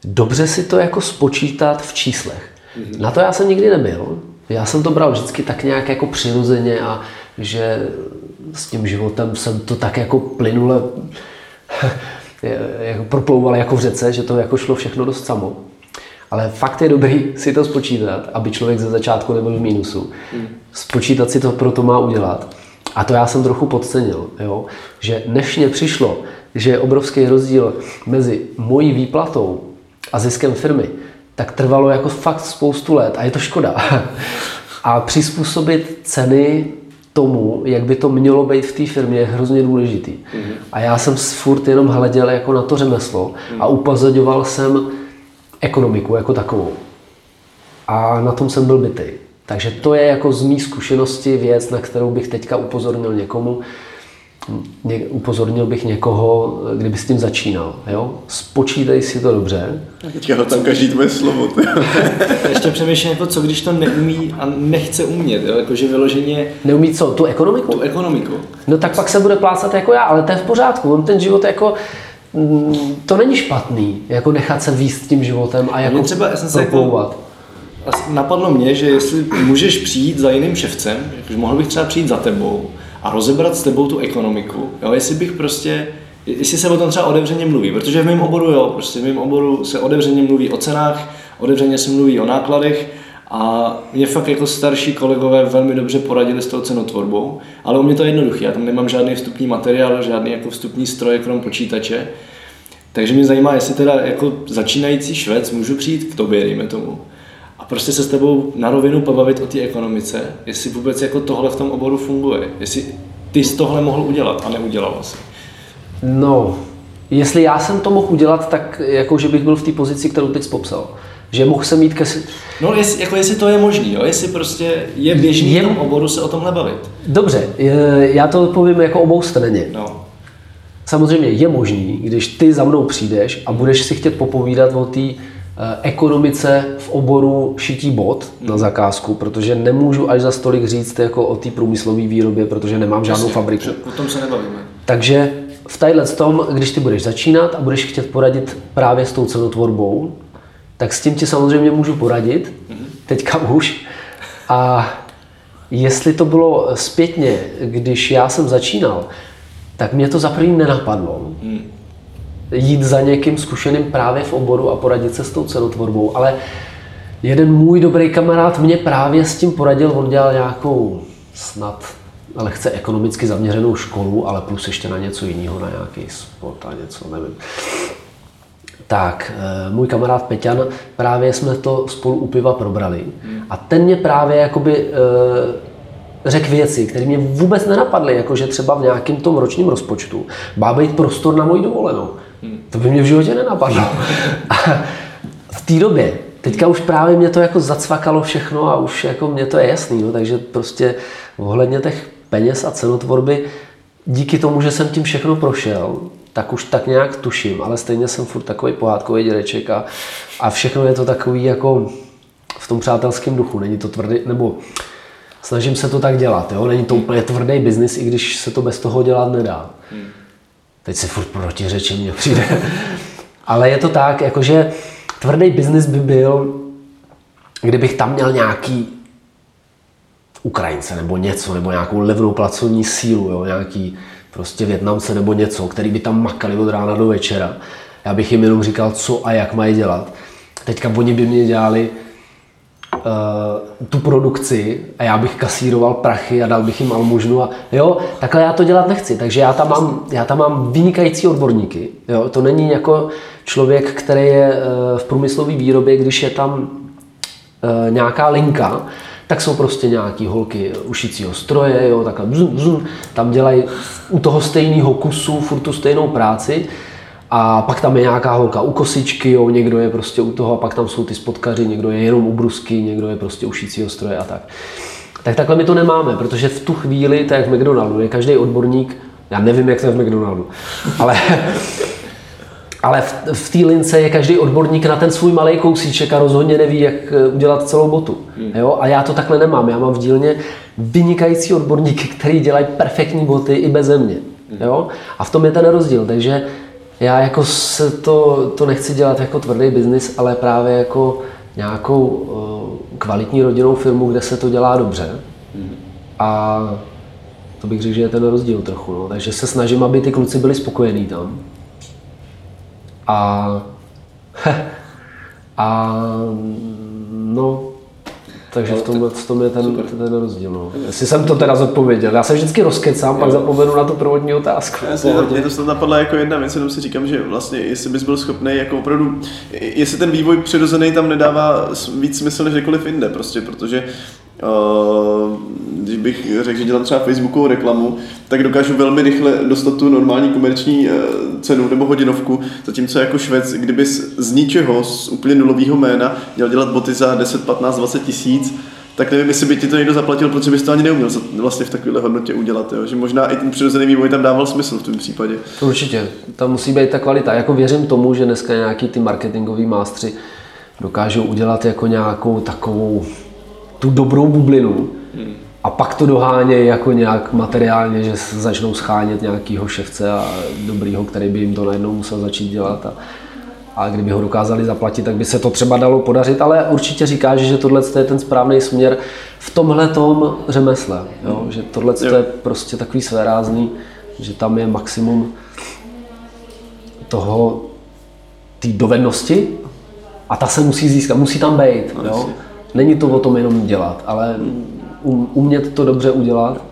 dobře si to jako spočítat v číslech. Na to já jsem nikdy nebyl. Já jsem to bral vždycky tak nějak jako přirozeně a že s tím životem jsem to tak jako plynule proplouval jako v řece, že to jako šlo všechno dost samo. Ale fakt je dobrý si to spočítat, aby člověk ze začátku nebyl v mínusu. Spočítat si to proto má udělat. A to já jsem trochu podcenil, jo? Že než mě přišlo, že je obrovský rozdíl mezi mojí výplatou a ziskem firmy, tak trvalo jako fakt spoustu let a je to škoda. A přizpůsobit ceny tomu, jak by to mělo být v té firmě, je hrozně důležitý. A já jsem furt jenom hleděl jako na to řemeslo a upozorňoval jsem ekonomiku jako takovou. A na tom jsem byl bitý. Takže to je jako z mý zkušenosti věc, na kterou bych teďka upozornil někomu. Upozornil bych někoho, kdyby s tím začínal. Jo? Spočítej si to dobře. Teďka ho tam každý tvoje slovo. Ještě přemýšlím, jako co když to neumí a nechce umět. Jo? Jako, že vyloženě... Neumí co? Tu ekonomiku? Tu ekonomiku. No tak pak se bude plácat jako já, ale to je v pořádku. On ten život jako... To není špatný, jako nechat se víst tím životem a jako proplouvat. Napadlo mě, že jestli můžeš přijít za jiným ševcem, že mohl bych třeba přijít za tebou a rozebrat s tebou tu ekonomiku, jo, jestli se o tom třeba otevřeně mluví, protože v mém oboru se otevřeně mluví o cenách, otevřeně se mluví o nákladech a mě fakt jako starší kolegové velmi dobře poradili s tou cenotvorbou, ale u mě to je jednoduché, já tam nemám žádný vstupní materiál, žádný jako vstupní stroj, krom počítače, takže mě zajímá, jestli teda jako začínající švec můžu přijít k tobě, dejme tomu. A prostě se s tebou na rovinu pobavit o té ekonomice, jestli vůbec jako tohle v tom oboru funguje, jestli ty jsi tohle mohl udělat a neudělal jsi. No, jestli já jsem to mohl udělat, tak jako že bych byl v té pozici, kterou teď popsal. Že mohl jsem jít ke... No, jestli to je možný, jo? Jestli prostě je běžný v tom oboru se o tomhle bavit. Dobře, já to odpovím jako oboustranně. No. Samozřejmě je možný, když ty za mnou přijdeš a budeš si chtět popovídat o té ekonomice v oboru šití bot na zakázku, protože nemůžu až za stolik říct jako o té průmyslové výrobě, protože nemám žádnou fabriku. O tom se nebavíme. Takže v tadyhle tom, když ty budeš začínat a budeš chtět poradit právě s tou cenotvorbou, tak s tím ti samozřejmě můžu poradit, teďka už. A jestli to bylo zpětně, když já jsem začínal, tak mě to za první nenapadlo. Jít za někým zkušeným právě v oboru a poradit se s tou cenotvorbou, ale jeden můj dobrý kamarád mě právě s tím poradil, on dělal nějakou snad lehce ekonomicky zaměřenou školu, ale plus ještě na něco jiného, na nějaký sport a něco, nevím. Tak, můj kamarád Peťan, právě jsme to spolu u piva probrali a ten mě právě jakoby řekl věci, které mě vůbec nenapadly, jakože třeba v nějakém tom ročním rozpočtu má být prostor na moji dovolenou. To by mě v životě nenapadlo. A v té době, teďka už právě mě to jako zacvakalo všechno a už jako mě to je jasný, no, takže prostě ohledně těch peněz a cenotvorby, díky tomu, že jsem tím všechno prošel, tak už tak nějak tuším, ale stejně jsem furt takový pohádkový dědeček a všechno je to takový jako v tom přátelském duchu, není to tvrdý, nebo snažím se to tak dělat, jo? Není to úplně tvrdý biznis, i když se to bez toho dělat nedá. Teď se furt protiřečím, mně přijde. Ale je to tak, jakože tvrdý biznis by byl, kdybych tam měl nějaký Ukrajince nebo něco, nebo nějakou levnou pracovní sílu, jo? Nějaký prostě Vietnamce nebo něco, který by tam makali od rána do večera. Já bych jim jenom říkal, co a jak mají dělat. Teďka oni by mě dělali tu produkci a já bych kasíroval prachy a dal bych jim almužnu a jo, takhle já to dělat nechci, takže já tam mám vynikající odborníky, jo, to není jako člověk, který je v průmyslové výrobě, když je tam nějaká linka, tak jsou prostě nějaký holky ušicího stroje, jo, takhle tam dělají u toho stejného kusu furt tu stejnou práci. A pak tam je nějaká holka u kosičky, jo, někdo je prostě u toho a pak tam jsou ty spotkaři, někdo je jenom u brusky, někdo je prostě u šícího stroje a tak. Tak takhle my to nemáme, protože v tu chvíli, tak jak v McDonaldu, je každý odborník, já nevím, jak to je v McDonaldu, ale v té lince je každý odborník na ten svůj malej kousíček a rozhodně neví, jak udělat celou botu. Jo? A já to takhle nemám, já mám v dílně vynikající odborníky, který dělají perfektní boty i beze mě. Jo? A v tom je ten rozdíl, takže já jako se to nechci dělat jako tvrdý biznis, ale právě jako nějakou kvalitní rodinnou firmu, kde se to dělá dobře. A to bych řekl, že je ten rozdíl trochu. No. Takže se snažím, aby ty kluci byli spokojení tam. Takže v tom je ten rozdíl. No. Jestli jsem to teda zodpověděl. Já se vždycky rozkecám, pak zapomenu na tu prvotní otázku. Mě to snad napadla jako jedna věc, jenom si říkám, že vlastně, jestli bys byl schopný, jako opravdu, jestli ten vývoj přirozený tam nedává víc smysl než kdekoliv jinde, prostě, protože když bych řekl, že dělám třeba facebookovou reklamu, tak dokážu velmi rychle dostat tu normální komerční cenu nebo hodinovku, zatímco jako Švec, kdyby z ničeho, z úplně nulového jména, měl dělat boty za 10, 15, 20 tisíc, tak nevím, jestli by ti to někdo zaplatil, protože bys to ani neuměl vlastně v takové hodnotě udělat, jo? Že možná i ten přirozený vývoj tam dával smysl v tom případě. Určitě, tam musí být ta kvalita, jako věřím tomu, že dneska nějaký ty marketingoví mástři dokážou udělat jako nějakou takovou tu dobrou bublinu a pak to dohánějí jako nějak materiálně, že začnou schánět nějakého ševce a dobrýho, který by jim to najednou musel začít dělat a kdyby ho dokázali zaplatit, tak by se to třeba dalo podařit, ale určitě říkáš, že tohle je ten správný směr v tomhletom řemesle, jo? Že tohle je prostě takový svérázný, že tam je maximum toho té dovednosti a ta se musí získat, musí tam být. Jo? Není to o tom jenom dělat, ale umět to dobře udělat,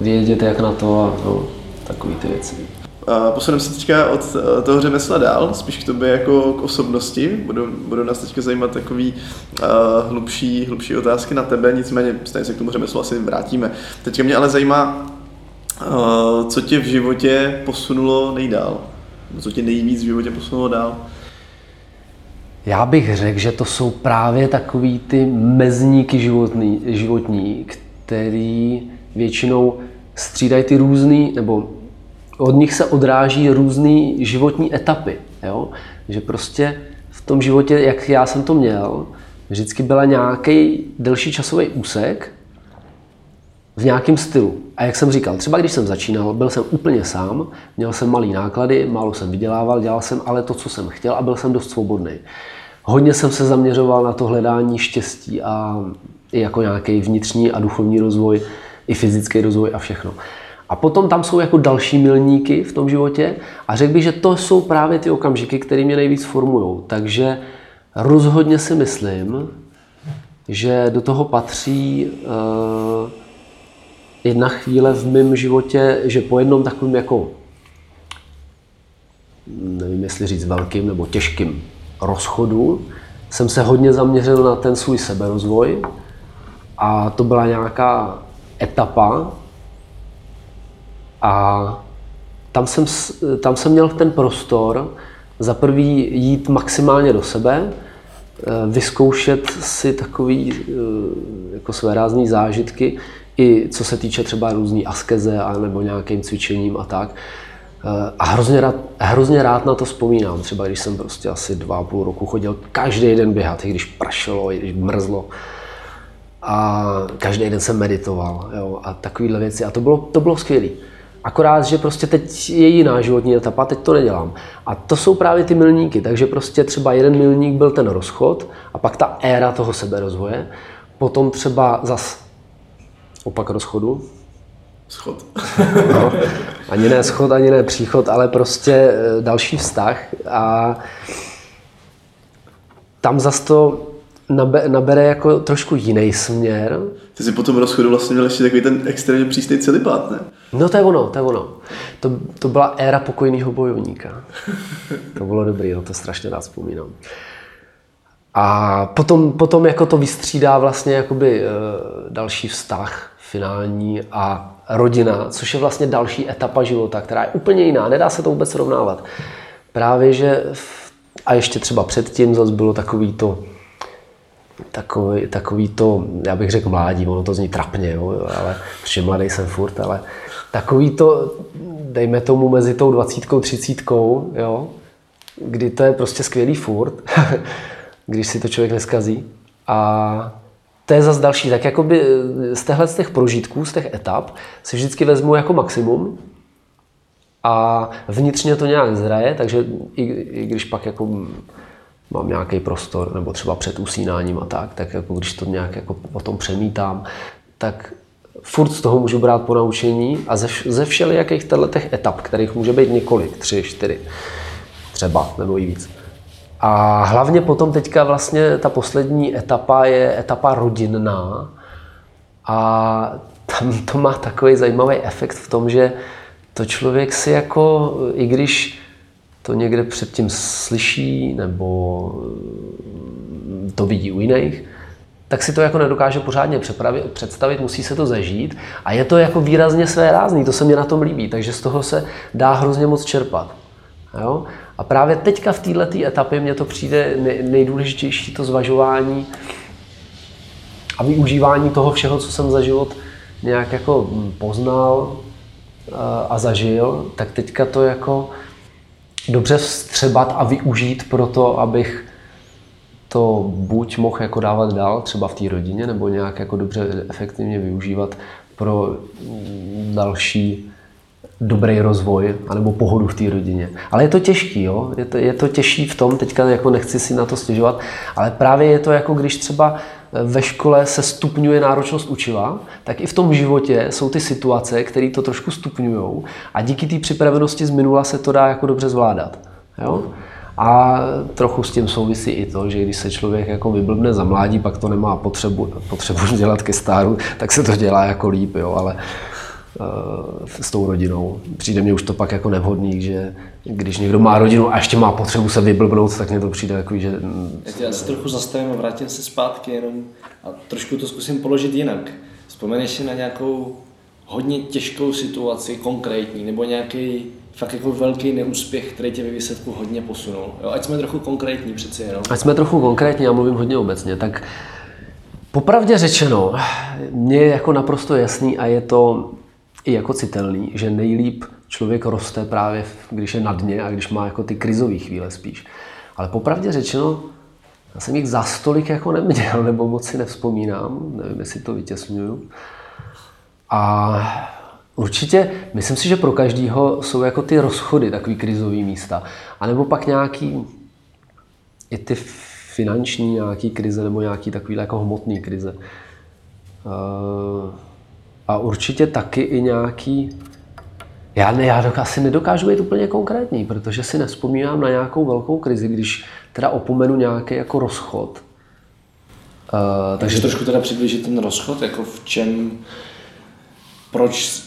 vědět jak na to a no, takový ty věci. Posuneme se teďka od toho řemesla dál, spíš k tobě jako k osobnosti. Budou nás teďka zajímat takový hlubší otázky na tebe, nicméně stejně se k tomu řemeslu asi vrátíme. Teďka mě ale zajímá, co tě v životě posunulo nejdál, co tě nejvíc v životě posunulo dál. Já bych řekl, že to jsou právě takový ty mezníky životní, který většinou střídají ty různý, nebo od nich se odráží různé životní etapy. Jo? Že prostě v tom životě, jak já jsem to měl, vždycky byla nějaký delší časový úsek v nějakém stylu. A jak jsem říkal, třeba když jsem začínal, byl jsem úplně sám, měl jsem malý náklady, málo jsem vydělával, dělal jsem ale to, co jsem chtěl a byl jsem dost svobodný. Hodně jsem se zaměřoval na to hledání štěstí a i jako nějaký vnitřní a duchovní rozvoj, i fyzický rozvoj a všechno. A potom tam jsou jako další milníky v tom životě a řekl bych, že to jsou právě ty okamžiky, které mě nejvíc formujou. Takže rozhodně si myslím, že do toho patří jedna chvíle v mém životě, že po jednom takovým jako, nevím jestli říct velkým nebo těžkým rozchodu, jsem se hodně zaměřil na ten svůj seberozvoj a to byla nějaká etapa a tam jsem měl ten prostor za prvý jít maximálně do sebe, vyzkoušet si takový jako své rázné zážitky, i co se týče třeba různý askeze a nebo nějakým cvičením a tak. A hrozně rád na to vzpomínám. Třeba když jsem prostě asi 2,5 roku chodil každý den běhat, i když prašelo, i když mrzlo. A každý den jsem meditoval, jo, a takovýhle věci. A to bylo skvělý. Akorát, že prostě teď je jiná životní etapa, teď to nedělám. A to jsou právě ty milníky. Takže prostě třeba jeden milník byl ten rozchod a pak ta éra toho seberozvoje. Potom třeba zas opak rozchodu. Schod. No, ani ne schod, ani ne příchod, ale prostě další vztah a tam zas to nabere jako trošku jiný směr. Ty jsi po tom rozchodu vlastně měl ještě takový ten extrémně přísný celibát, ne? No to je ono. To byla éra pokojného bojovníka. To bylo dobrý, to strašně rád vzpomínám. A potom jako to vystřídá vlastně jakoby další vztah finální a rodina, což je vlastně další etapa života, která je úplně jiná, nedá se to vůbec srovnávat. Právě, že a ještě třeba předtím zase bylo takový to, já bych řekl mládí, ono to zní trapně, jo, ale protože mladý jsem furt, ale takový to, dejme tomu mezi tou 20, 30, jo, kdy to je prostě skvělý furt, když si to člověk neskazí. A to je zase další, tak jakoby z těch prožitků, z těch etap si vždycky vezmu jako maximum a vnitřně to nějak zraje, takže i když pak jako mám nějaký prostor, nebo třeba před usínáním a tak jako když to nějak jako o tom přemítám, tak furt z toho můžu brát ponaučení a ze všelijakých těch etap, kterých může být několik, 3, 4 třeba, nebo i víc. A hlavně potom teďka vlastně ta poslední etapa je etapa rodinná a tam to má takový zajímavý efekt v tom, že to člověk si jako, i když to někde předtím slyší nebo to vidí u jiných, tak si to jako nedokáže pořádně představit, musí se to zažít a je to jako výrazně svérázný, to se mě na tom líbí, takže z toho se dá hrozně moc čerpat. Jo? A právě teďka v této etapě mně to přijde nejdůležitější to zvažování a využívání toho všeho, co jsem za život nějak jako poznal a zažil, tak teďka to jako dobře vstřebat a využít pro to, abych to buď mohl jako dávat dál, třeba v té rodině, nebo nějak jako dobře efektivně využívat pro další dobrý rozvoj, anebo pohodu v té rodině. Ale je to těžký, jo? Je to těžší v tom, teďka jako nechci si na to stěžovat, ale právě je to jako když třeba ve škole se stupňuje náročnost učiva, tak i v tom životě jsou ty situace, které to trošku stupňujou a díky té připravenosti z minula se to dá jako dobře zvládat. Jo? A trochu s tím souvisí i to, že když se člověk jako vyblbne za mládí, pak to nemá potřebu dělat ke stáru, tak se to dělá jako líp, jo? Ale s tou rodinou. Přijde mně už to pak jako nevhodný, že když někdo má rodinu a ještě má potřebu se vyblbnout, tak mně to přijde takový, že... Já se trochu zastavím a vrátím se zpátky jenom a trošku to zkusím položit jinak. Vzpomeneš si na nějakou hodně těžkou situaci, konkrétní, nebo nějaký fakt jako velký neúspěch, který tě ve výsledku hodně posunul. Jo, ať jsme trochu konkrétní přeci jenom. Ať jsme trochu konkrétní, já mluvím hodně obecně, tak popravdě řečeno, mně je jako naprosto jasný a je to i jako citelný, že nejlíp člověk roste právě, když je na dně a když má jako ty krizové chvíle spíš. Ale popravdě řečeno, já jsem jich zas tolik jako neměl, nebo moc si nevzpomínám, nevím, jestli to vytěsňuju. A určitě, myslím si, že pro každýho jsou jako ty rozchody, takový krizový místa. A nebo pak nějaký, i ty finanční nějaký krize, nebo nějaký takový jako hmotný krize. A určitě taky i nějaký, já asi nedokážu být úplně konkrétní, protože si nevzpomínám na nějakou velkou krizi, když teda opomenu nějaký jako rozchod. Takže trošku teda přiblížit ten rozchod, jako v čem, proč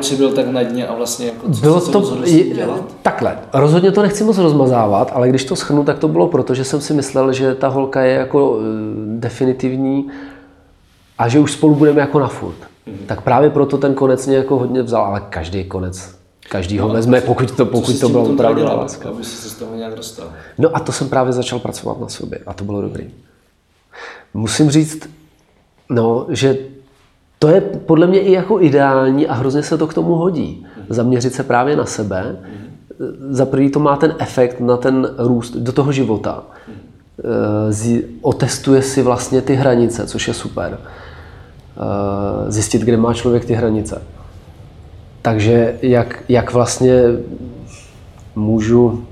jsi byl tak na dně a vlastně jako co jsi rozhodl dělat? Takhle, rozhodně to nechci moc rozmazávat, ale když to shrnu, tak to bylo proto, že jsem si myslel, že ta holka je jako definitivní a že už spolu budeme jako na furt. Tak právě proto ten konec mě jako hodně vzal, ale každý konec, každý ho vezme, pokud to bylo opravdu láska. Aby se z toho nějak dostal. No a to jsem právě začal pracovat na sobě a to bylo dobrý. Musím říct, že to je podle mě i jako ideální a hrozně se to k tomu hodí. Zaměřit se právě na sebe. Za první to má ten efekt na ten růst do toho života. Otestuje si vlastně ty hranice, což je super. Zjistit, kde má člověk ty hranice. Takže jak vlastně můžu...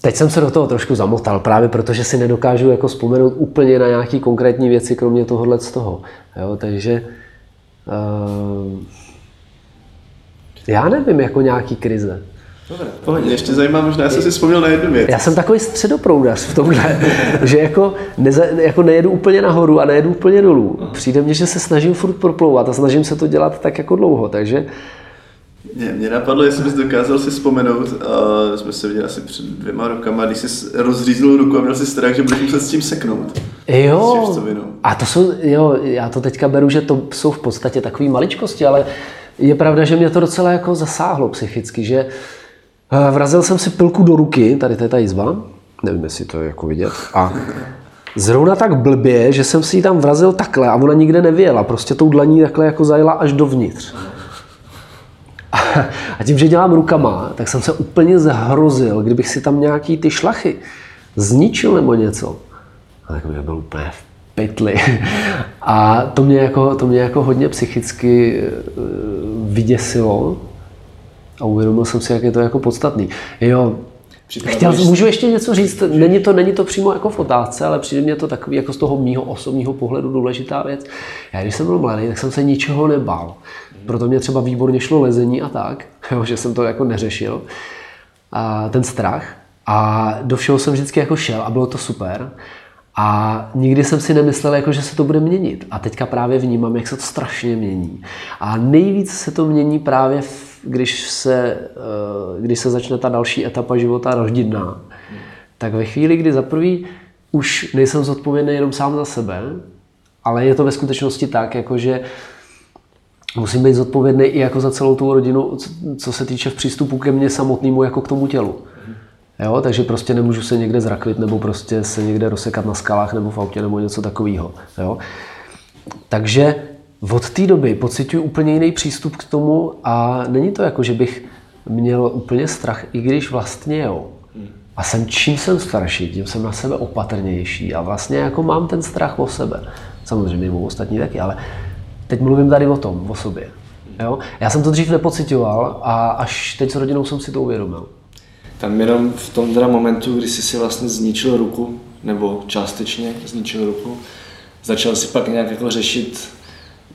Teď jsem se do toho trošku zamotal, právě protože si nedokážu jako vzpomenout úplně na nějaké konkrétní věci, kromě tohohle z toho. Jo, takže... Já nevím, jako nějaký krize. Pohodě, ještě zajímá, možná já jsem si vzpomněl na jednu věc. Já jsem takový středoproudař v tomhle, že jako nejedu úplně nahoru a nejedu úplně dolů. Přijde mně, že se snažím furt proplouvat a snažím se to dělat tak jako dlouho, takže... Mě napadlo, jestli bys dokázal si vzpomenout, jsme se viděli asi před 2 rokama, když jsi rozřízl ruku a měl si strach, že budeš muset s tím seknout. Jo, a to jsou, já to teďka beru, že to jsou v podstatě takové maličkosti, ale je pravda, že mě to docela jako zasáhlo psychicky, že vrazil jsem si pilku do ruky, tady to je ta jizva, nevím, jestli to je jako vidět, a zrovna tak blbě, že jsem si ji tam vrazil takhle a ona nikde nevyjela, prostě tou dlaní takhle jako zajela až dovnitř. A tím, že dělám rukama, tak jsem se úplně zhrozil, kdybych si tam nějaký ty šlachy zničil nebo něco. A tak mě byl úplně v pytli. A to mě jako hodně psychicky vyděsilo. A uvědomil jsem si, jak je to jako podstatný. Jo, můžu ještě něco říct, není to přímo jako v otázce, ale přijde mě to takový jako z toho mýho osobního pohledu důležitá věc. Já když jsem byl mladý, tak jsem se ničeho nebál. Proto mě třeba výborně šlo lezení a tak, že jsem to jako neřešil. A ten strach. A do všeho jsem vždycky jako šel a bylo to super. A nikdy jsem si nemyslel, jako, že se to bude měnit. A teďka právě vnímám, jak se to strašně mění. A nejvíc se to mění právě když se začne ta další etapa života rodinná, tak ve chvíli, kdy za prvý už nejsem zodpovědný jenom sám za sebe, ale je to ve skutečnosti tak, jakože musím být zodpovědný i jako za celou tu rodinu, co se týče v přístupu ke mně samotnému, jako k tomu tělu. Jo, takže prostě nemůžu se někde zraklit, nebo prostě se někde rozsekat na skalách, nebo v autě, nebo něco takového. Jo. Takže od té doby pociťuji úplně jiný přístup k tomu a není to jako, že bych měl úplně strach, i když vlastně jo. A čím jsem starší, tím jsem na sebe opatrnější a vlastně jako mám ten strach o sebe. Samozřejmě o ostatní taky, ale teď mluvím tady o tom, o sobě. Jo? Já jsem to dřív nepociťoval a až teď s rodinou jsem si to uvědomil. Tam jenom v tom teda momentu, kdy jsi si vlastně zničil ruku, nebo částečně zničil ruku, začal si pak nějak jako řešit,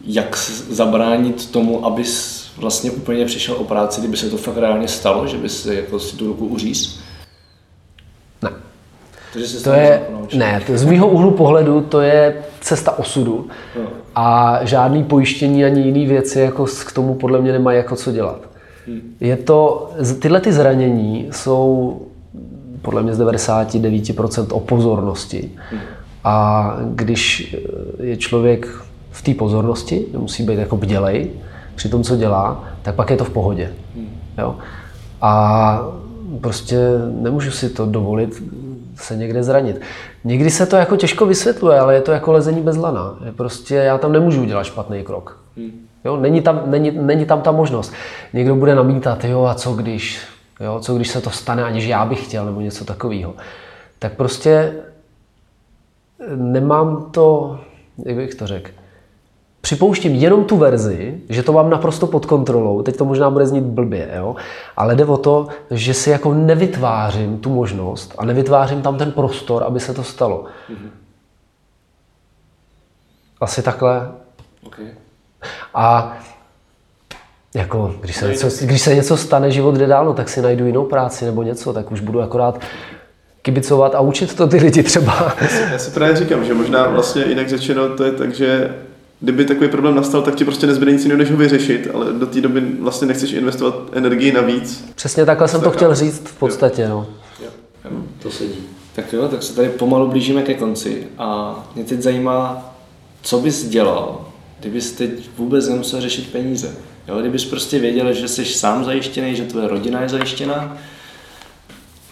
jak zabránit tomu, abys vlastně úplně přišel o práci, kdyby se to fakt reálně stalo, že bys jako si tu ruku uříz? Ne. Z mýho úhlu pohledu to je cesta osudu a žádný pojištění ani jiný věci jako k tomu podle mě nemají jako co dělat. Tyhle ty zranění jsou podle mě z 99% o pozornosti a když je člověk v té pozornosti, musí být jako bdělej při tom, co dělá, tak pak je to v pohodě. Jo? A prostě nemůžu si to dovolit se někde zranit. Někdy se to jako těžko vysvětluje, ale je to jako lezení bez lana. Prostě já tam nemůžu udělat špatný krok. Jo, není tam ta možnost. Někdo bude namítat, jo, a co když? Jo, co když se to stane, aniž já bych chtěl, nebo něco takového. Tak prostě nemám to, jak bych to řekl, připouštím jenom tu verzi, že to mám naprosto pod kontrolou, teď to možná bude znít blbě, jo? Ale jde o to, že si jako nevytvářím tu možnost a nevytvářím tam ten prostor, aby se to stalo. Asi takhle. Okay. A jako, když se něco stane, život jde dál, tak si najdu jinou práci nebo něco, tak už budu akorát kibicovat a učit to ty lidi třeba. Já si právě říkám, že možná vlastně jinak řečeno to je tak, že kdyby takový problém nastal, tak ti prostě nezbyde nic jiného, než ho vyřešit, ale do té doby vlastně nechceš investovat energii navíc. Přesně takhle jsem to chtěl říct v podstatě. No. Jo. To sedí. Tak jo, tak se tady pomalu blížíme ke konci a mě teď zajímá, co bys dělal, kdybys teď vůbec nemusel řešit peníze. Jo, kdybys prostě věděl, že jsi sám zajištěný, že tvoje rodina je zajištěná,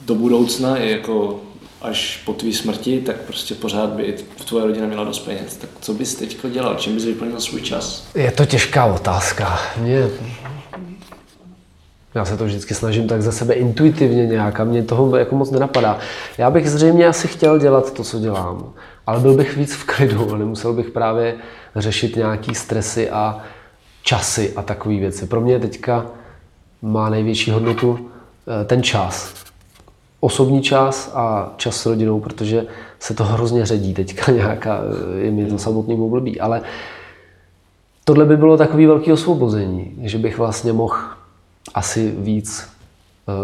do budoucna je jako až po tvý smrti, tak prostě pořád by tvoje rodina měla dost peněz. Tak co bys teďko dělal? Čím bys vyplnil svůj čas? Je to těžká otázka. Já se to vždycky snažím tak za sebe intuitivně nějak a mě toho jako moc nenapadá. Já bych zřejmě asi chtěl dělat to, co dělám, ale byl bych víc v klidu a nemusel bych právě řešit nějaký stresy a časy a takové věci. Pro mě teďka má největší hodnotu ten čas. Osobní čas a čas s rodinou, protože se to hrozně ředí teďka nějaká, je mi to samotným oblbí, ale tohle by bylo takový velký osvobození, že bych vlastně mohl asi víc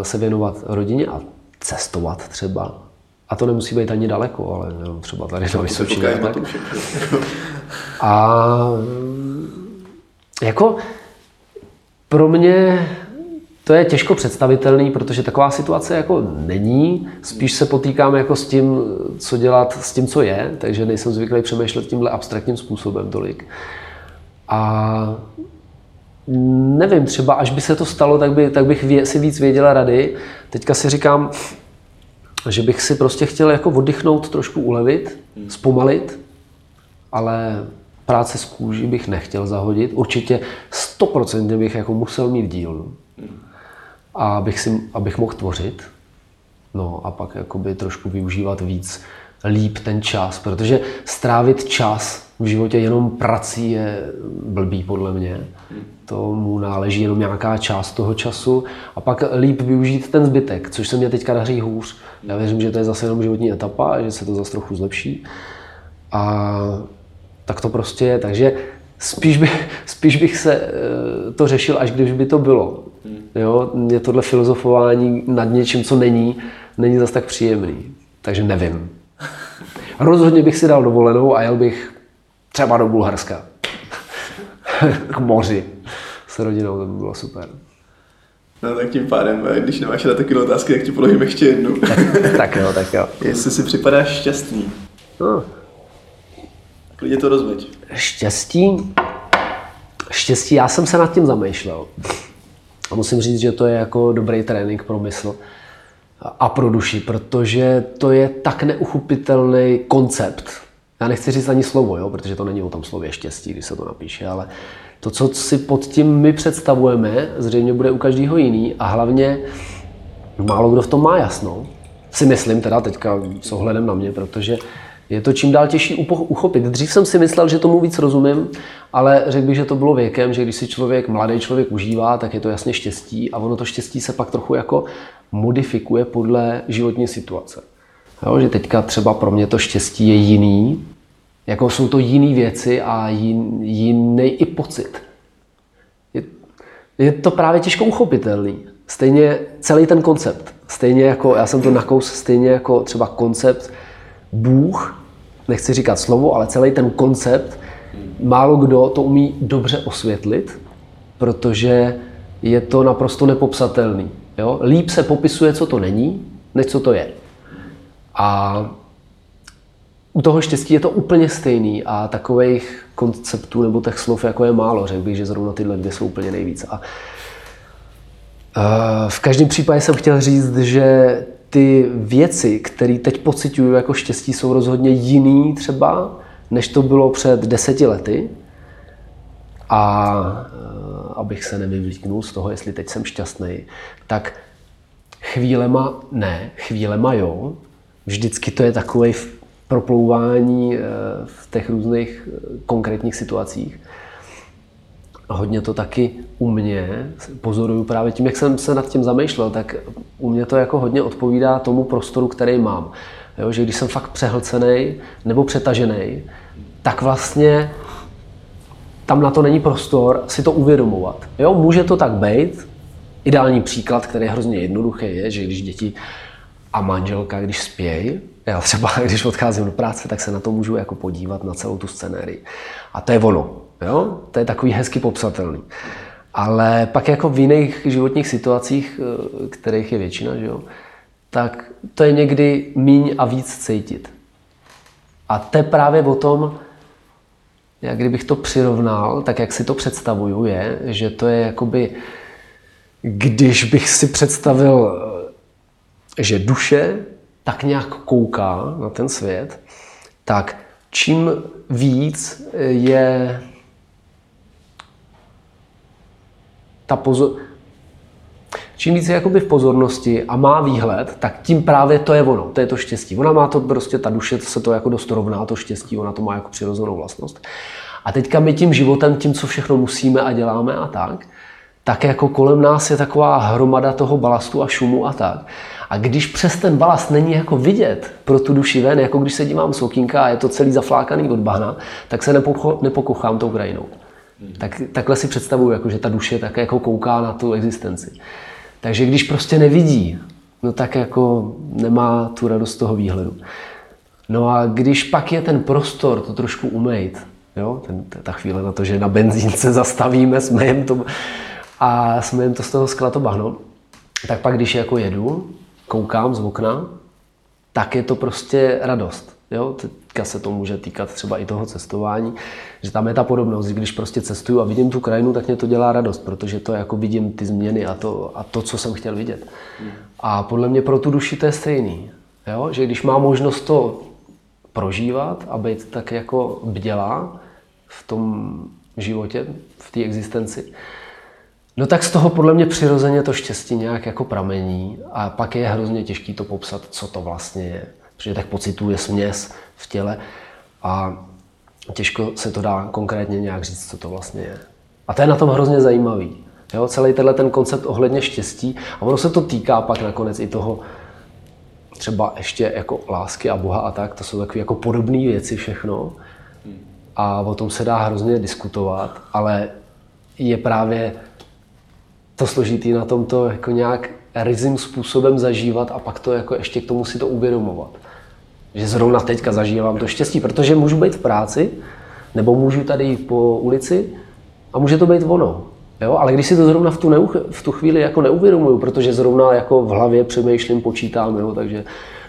se věnovat rodině a cestovat třeba. A to nemusí být ani daleko, ale jenom třeba tady na Vysočině. A jako pro mě to je těžko představitelný, protože taková situace jako není. Spíš se potýkám jako s tím, co dělat, s tím, co je, takže nejsem zvyklý přemýšlet tímhle abstraktním způsobem tolik. A nevím, třeba až by se to stalo, tak bych si víc věděla rady. Teďka si říkám, že bych si prostě chtěl jako oddychnout, trošku ulevit, zpomalit, ale práce s kůží bych nechtěl zahodit. Určitě 100% bych jako musel mít dílnu. A abych mohl tvořit, no a pak jakoby trošku využívat víc líp ten čas, protože strávit čas v životě jenom prací je blbý podle mě. Tomu náleží jenom nějaká část toho času a pak líp využít ten zbytek, což se mě teďka daří hůř. Já věřím, že to je zase jenom životní etapa, že se to zase trochu zlepší a tak to prostě je, takže spíš bych se to řešil, až když by to bylo. Jo, je tohle filozofování nad něčím, co není zas tak příjemný, takže nevím. Rozhodně bych si dal dovolenou a jel bych třeba do Bulharska, k moři s rodinou, to by bylo super. No tak tím pádem, když nemáš na takové otázky, tak ti položím ještě jednu. Tak jo. Jestli si připadáš šťastný. No. Klidně to rozveď. Štěstí, já jsem se nad tím zamýšlel. A musím říct, že to je jako dobrý trénink pro mysl a pro duši, protože to je tak neuchopitelný koncept. Já nechci říct ani slovo, jo, protože to není o tom slově štěstí, když se to napíše, ale to, co si pod tím my představujeme, zřejmě bude u každého jiný a hlavně málo kdo v tom má jasno. Si myslím teda teďka s ohledem na mě, protože je to čím dál těžší uchopit. Dřív jsem si myslel, že tomu víc rozumím, ale řekl bych, že to bylo věkem, že když si mladý člověk užívá, tak je to jasně štěstí a ono to štěstí se pak trochu jako modifikuje podle životní situace. Jo, že teďka třeba pro mě to štěstí je jiný, jako jsou to jiný věci a jiný i pocit. Je to právě těžko uchopitelný. Stejně celý ten koncept, stejně jako, já jsem to nakous, stejně jako třeba koncept Bůh, nechci říkat slovo, ale celý ten koncept, málo kdo to umí dobře osvětlit, protože je to naprosto nepopsatelný. Jo? Líp se popisuje, co to není, než co to je. A u toho štěstí je to úplně stejný a takových konceptů nebo těch slov jako je málo, řekl bych, že zrovna tyhle dvě jsou úplně nejvíc. A v každém případě jsem chtěl říct, že ty věci, které teď pociťuju jako štěstí, jsou rozhodně jiný třeba, než to bylo před 10 lety. a abych se nevyvlíknul z toho, jestli teď jsem šťastný, tak chvílema ne, chvílema jo. Vždycky to je takové proplouvání v těch různých konkrétních situacích. Hodně to taky u mě pozoruju právě tím, jak jsem se nad tím zamýšlel, tak u mě to jako hodně odpovídá tomu prostoru, který mám. Jo, že když jsem fakt přehlcený nebo přetažený, tak vlastně tam na to není prostor si to uvědomovat. Jo, může to tak být. Ideální příklad, který je hrozně jednoduchý, je, že když děti a manželka, když spějí, já třeba když odcházím do práce, tak se na to můžu jako podívat na celou tu scenérii. A to je ono. Jo? To je takový hezky popsatelný. Ale pak jako v jiných životních situacích, kterých je většina, že jo, tak to je někdy míň a víc cítit. A to je právě o tom, jak kdybych to přirovnal, tak jak si to představuju, je, že to je jakoby, když bych si představil, že duše tak nějak kouká na ten svět, tak čím víc je čím víc je jakoby v pozornosti a má výhled, tak tím právě to je ono, to je to štěstí. Ona má to prostě, ta duše se to jako dost rovná, to štěstí, ona to má jako přirozenou vlastnost. A teďka my tím životem, tím, co všechno musíme a děláme a tak jako kolem nás je taková hromada toho balastu a šumu a tak. A když přes ten balast není jako vidět pro tu duši ven, jako když se dívám z okýnka a je to celý zaflákaný od bahna, tak se nepokochám tou krajinou. Takhle si představuju, jako, že ta duše tak jako kouká na tu existenci. Takže když prostě nevidí, no tak jako nemá tu radost toho výhledu. No a když pak je ten prostor to trošku umejt, jo, ta chvíle na to, že na benzínce zastavíme, jsme jim to z toho skla to bahno, tak pak když jako jedu, koukám z okna, tak je to prostě radost. Jo? Teďka se to může týkat třeba i toho cestování, že tam je ta podobnost, když prostě cestuju a vidím tu krajinu, tak mě to dělá radost, protože to jako vidím ty změny a to, co jsem chtěl vidět. A podle mě pro tu duši to je stejný, jo? Že když má možnost to prožívat a být tak jako bdělá v tom životě, v té existenci, no tak z toho podle mě přirozeně to štěstí nějak jako pramení a pak je hrozně těžký to popsat, co to vlastně je. Protože tak pocitů je směs v těle a těžko se to dá konkrétně nějak říct, co to vlastně je. A to je na tom hrozně zajímavý. Jo? Celý tenhle ten koncept ohledně štěstí a ono se to týká pak nakonec i toho třeba ještě jako lásky a Boha a tak, to jsou takové jako podobné věci všechno a o tom se dá hrozně diskutovat, ale je právě to složitý na tom to jako nějak ryzím způsobem zažívat a pak to jako ještě k tomu si to uvědomovat. Že zrovna teďka zažívám to štěstí, protože můžu být v práci, nebo můžu tady jít po ulici a může to být ono. Jo? Ale když si to zrovna v tu chvíli jako neuvědomuju, protože zrovna jako v hlavě přemýšlím, počítám, jo? Takže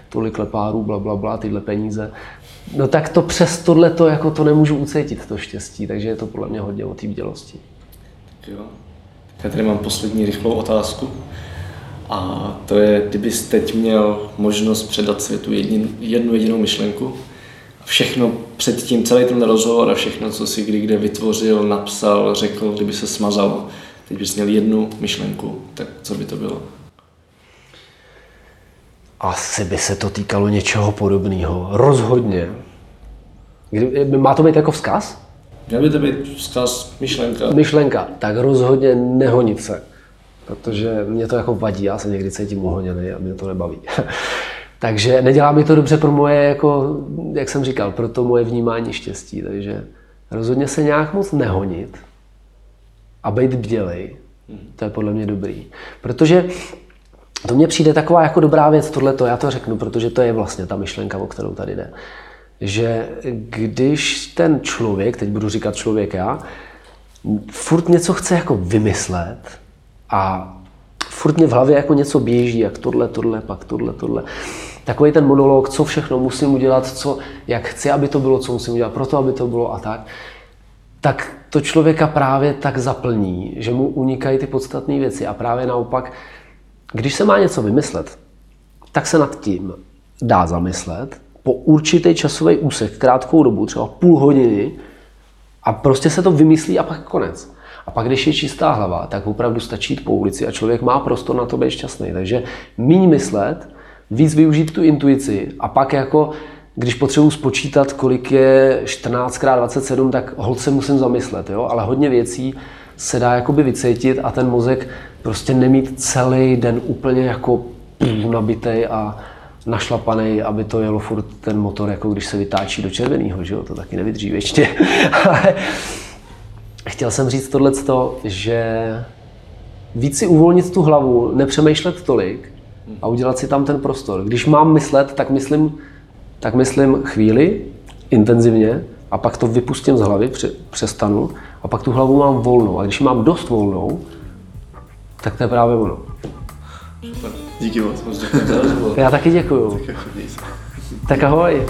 tolik lepárů, blablabla, tyhle peníze, no tak to přes tohle to jako to nemůžu ucítit, to štěstí, takže je to podle mě hodně o té bdělosti. Já tady mám poslední rychlou otázku a to je, kdybys teď měl možnost předat světu jednu jedinou myšlenku a všechno předtím, celý ten rozhovor a všechno, co si kdy kde vytvořil, napsal, řekl, kdyby se smazalo, teď bys měl jednu myšlenku, tak co by to bylo? Asi by se to týkalo něčeho podobného, rozhodně. Má to být jako vzkaz? Měl by to být vzkaz myšlenka. Myšlenka, tak rozhodně nehonit se, protože mě to jako vadí, já se někdy cítím uhoněný a mě to nebaví. Takže nedělá mi to dobře pro moje, jako, jak jsem říkal, pro to moje vnímání štěstí, takže rozhodně se nějak moc nehonit a být bdělej, to je podle mě dobrý, protože to mně přijde taková jako dobrá věc tohleto, já to řeknu, protože to je vlastně ta myšlenka, o kterou tady jde. Že když ten člověk, teď budu říkat člověk já, furt něco chce jako vymyslet a furt mě v hlavě jako něco běží, jak tohle, pak tohle. Takový ten monolog, co všechno musím udělat, co, jak chci, aby to bylo, co musím udělat pro to, aby to bylo a tak. Tak to člověka právě tak zaplní, že mu unikají ty podstatné věci a právě naopak, když se má něco vymyslet, tak se nad tím dá zamyslet, po určitý časový úsek, krátkou dobu, třeba půl hodiny, A prostě se to vymyslí a pak konec. A pak, když je čistá hlava, tak opravdu stačí jít po ulici a člověk má prostor na to být šťastný. Takže míň myslet, víc využít tu intuici a pak jako, když potřebuji spočítat, kolik je 14×27, tak holt se musím zamyslet, jo? Ale hodně věcí se dá jakoby vycítit a ten mozek prostě nemít celý den úplně jako nabitej a našlapanej, aby to jelo furt ten motor, jako když se vytáčí do červeného, že jo, to taky nevydrží věčně. Ale chtěl jsem říct tohleto, že víc si uvolnit tu hlavu, nepřemýšlet tolik a udělat si tam ten prostor. Když mám myslet, tak myslím chvíli, intenzivně, a pak to vypustím z hlavy, přestanu a pak tu hlavu mám volnou. A když mám dost volnou, tak to je právě ono. Super. Díky moc. Já taky děkuju. Tak ahoj.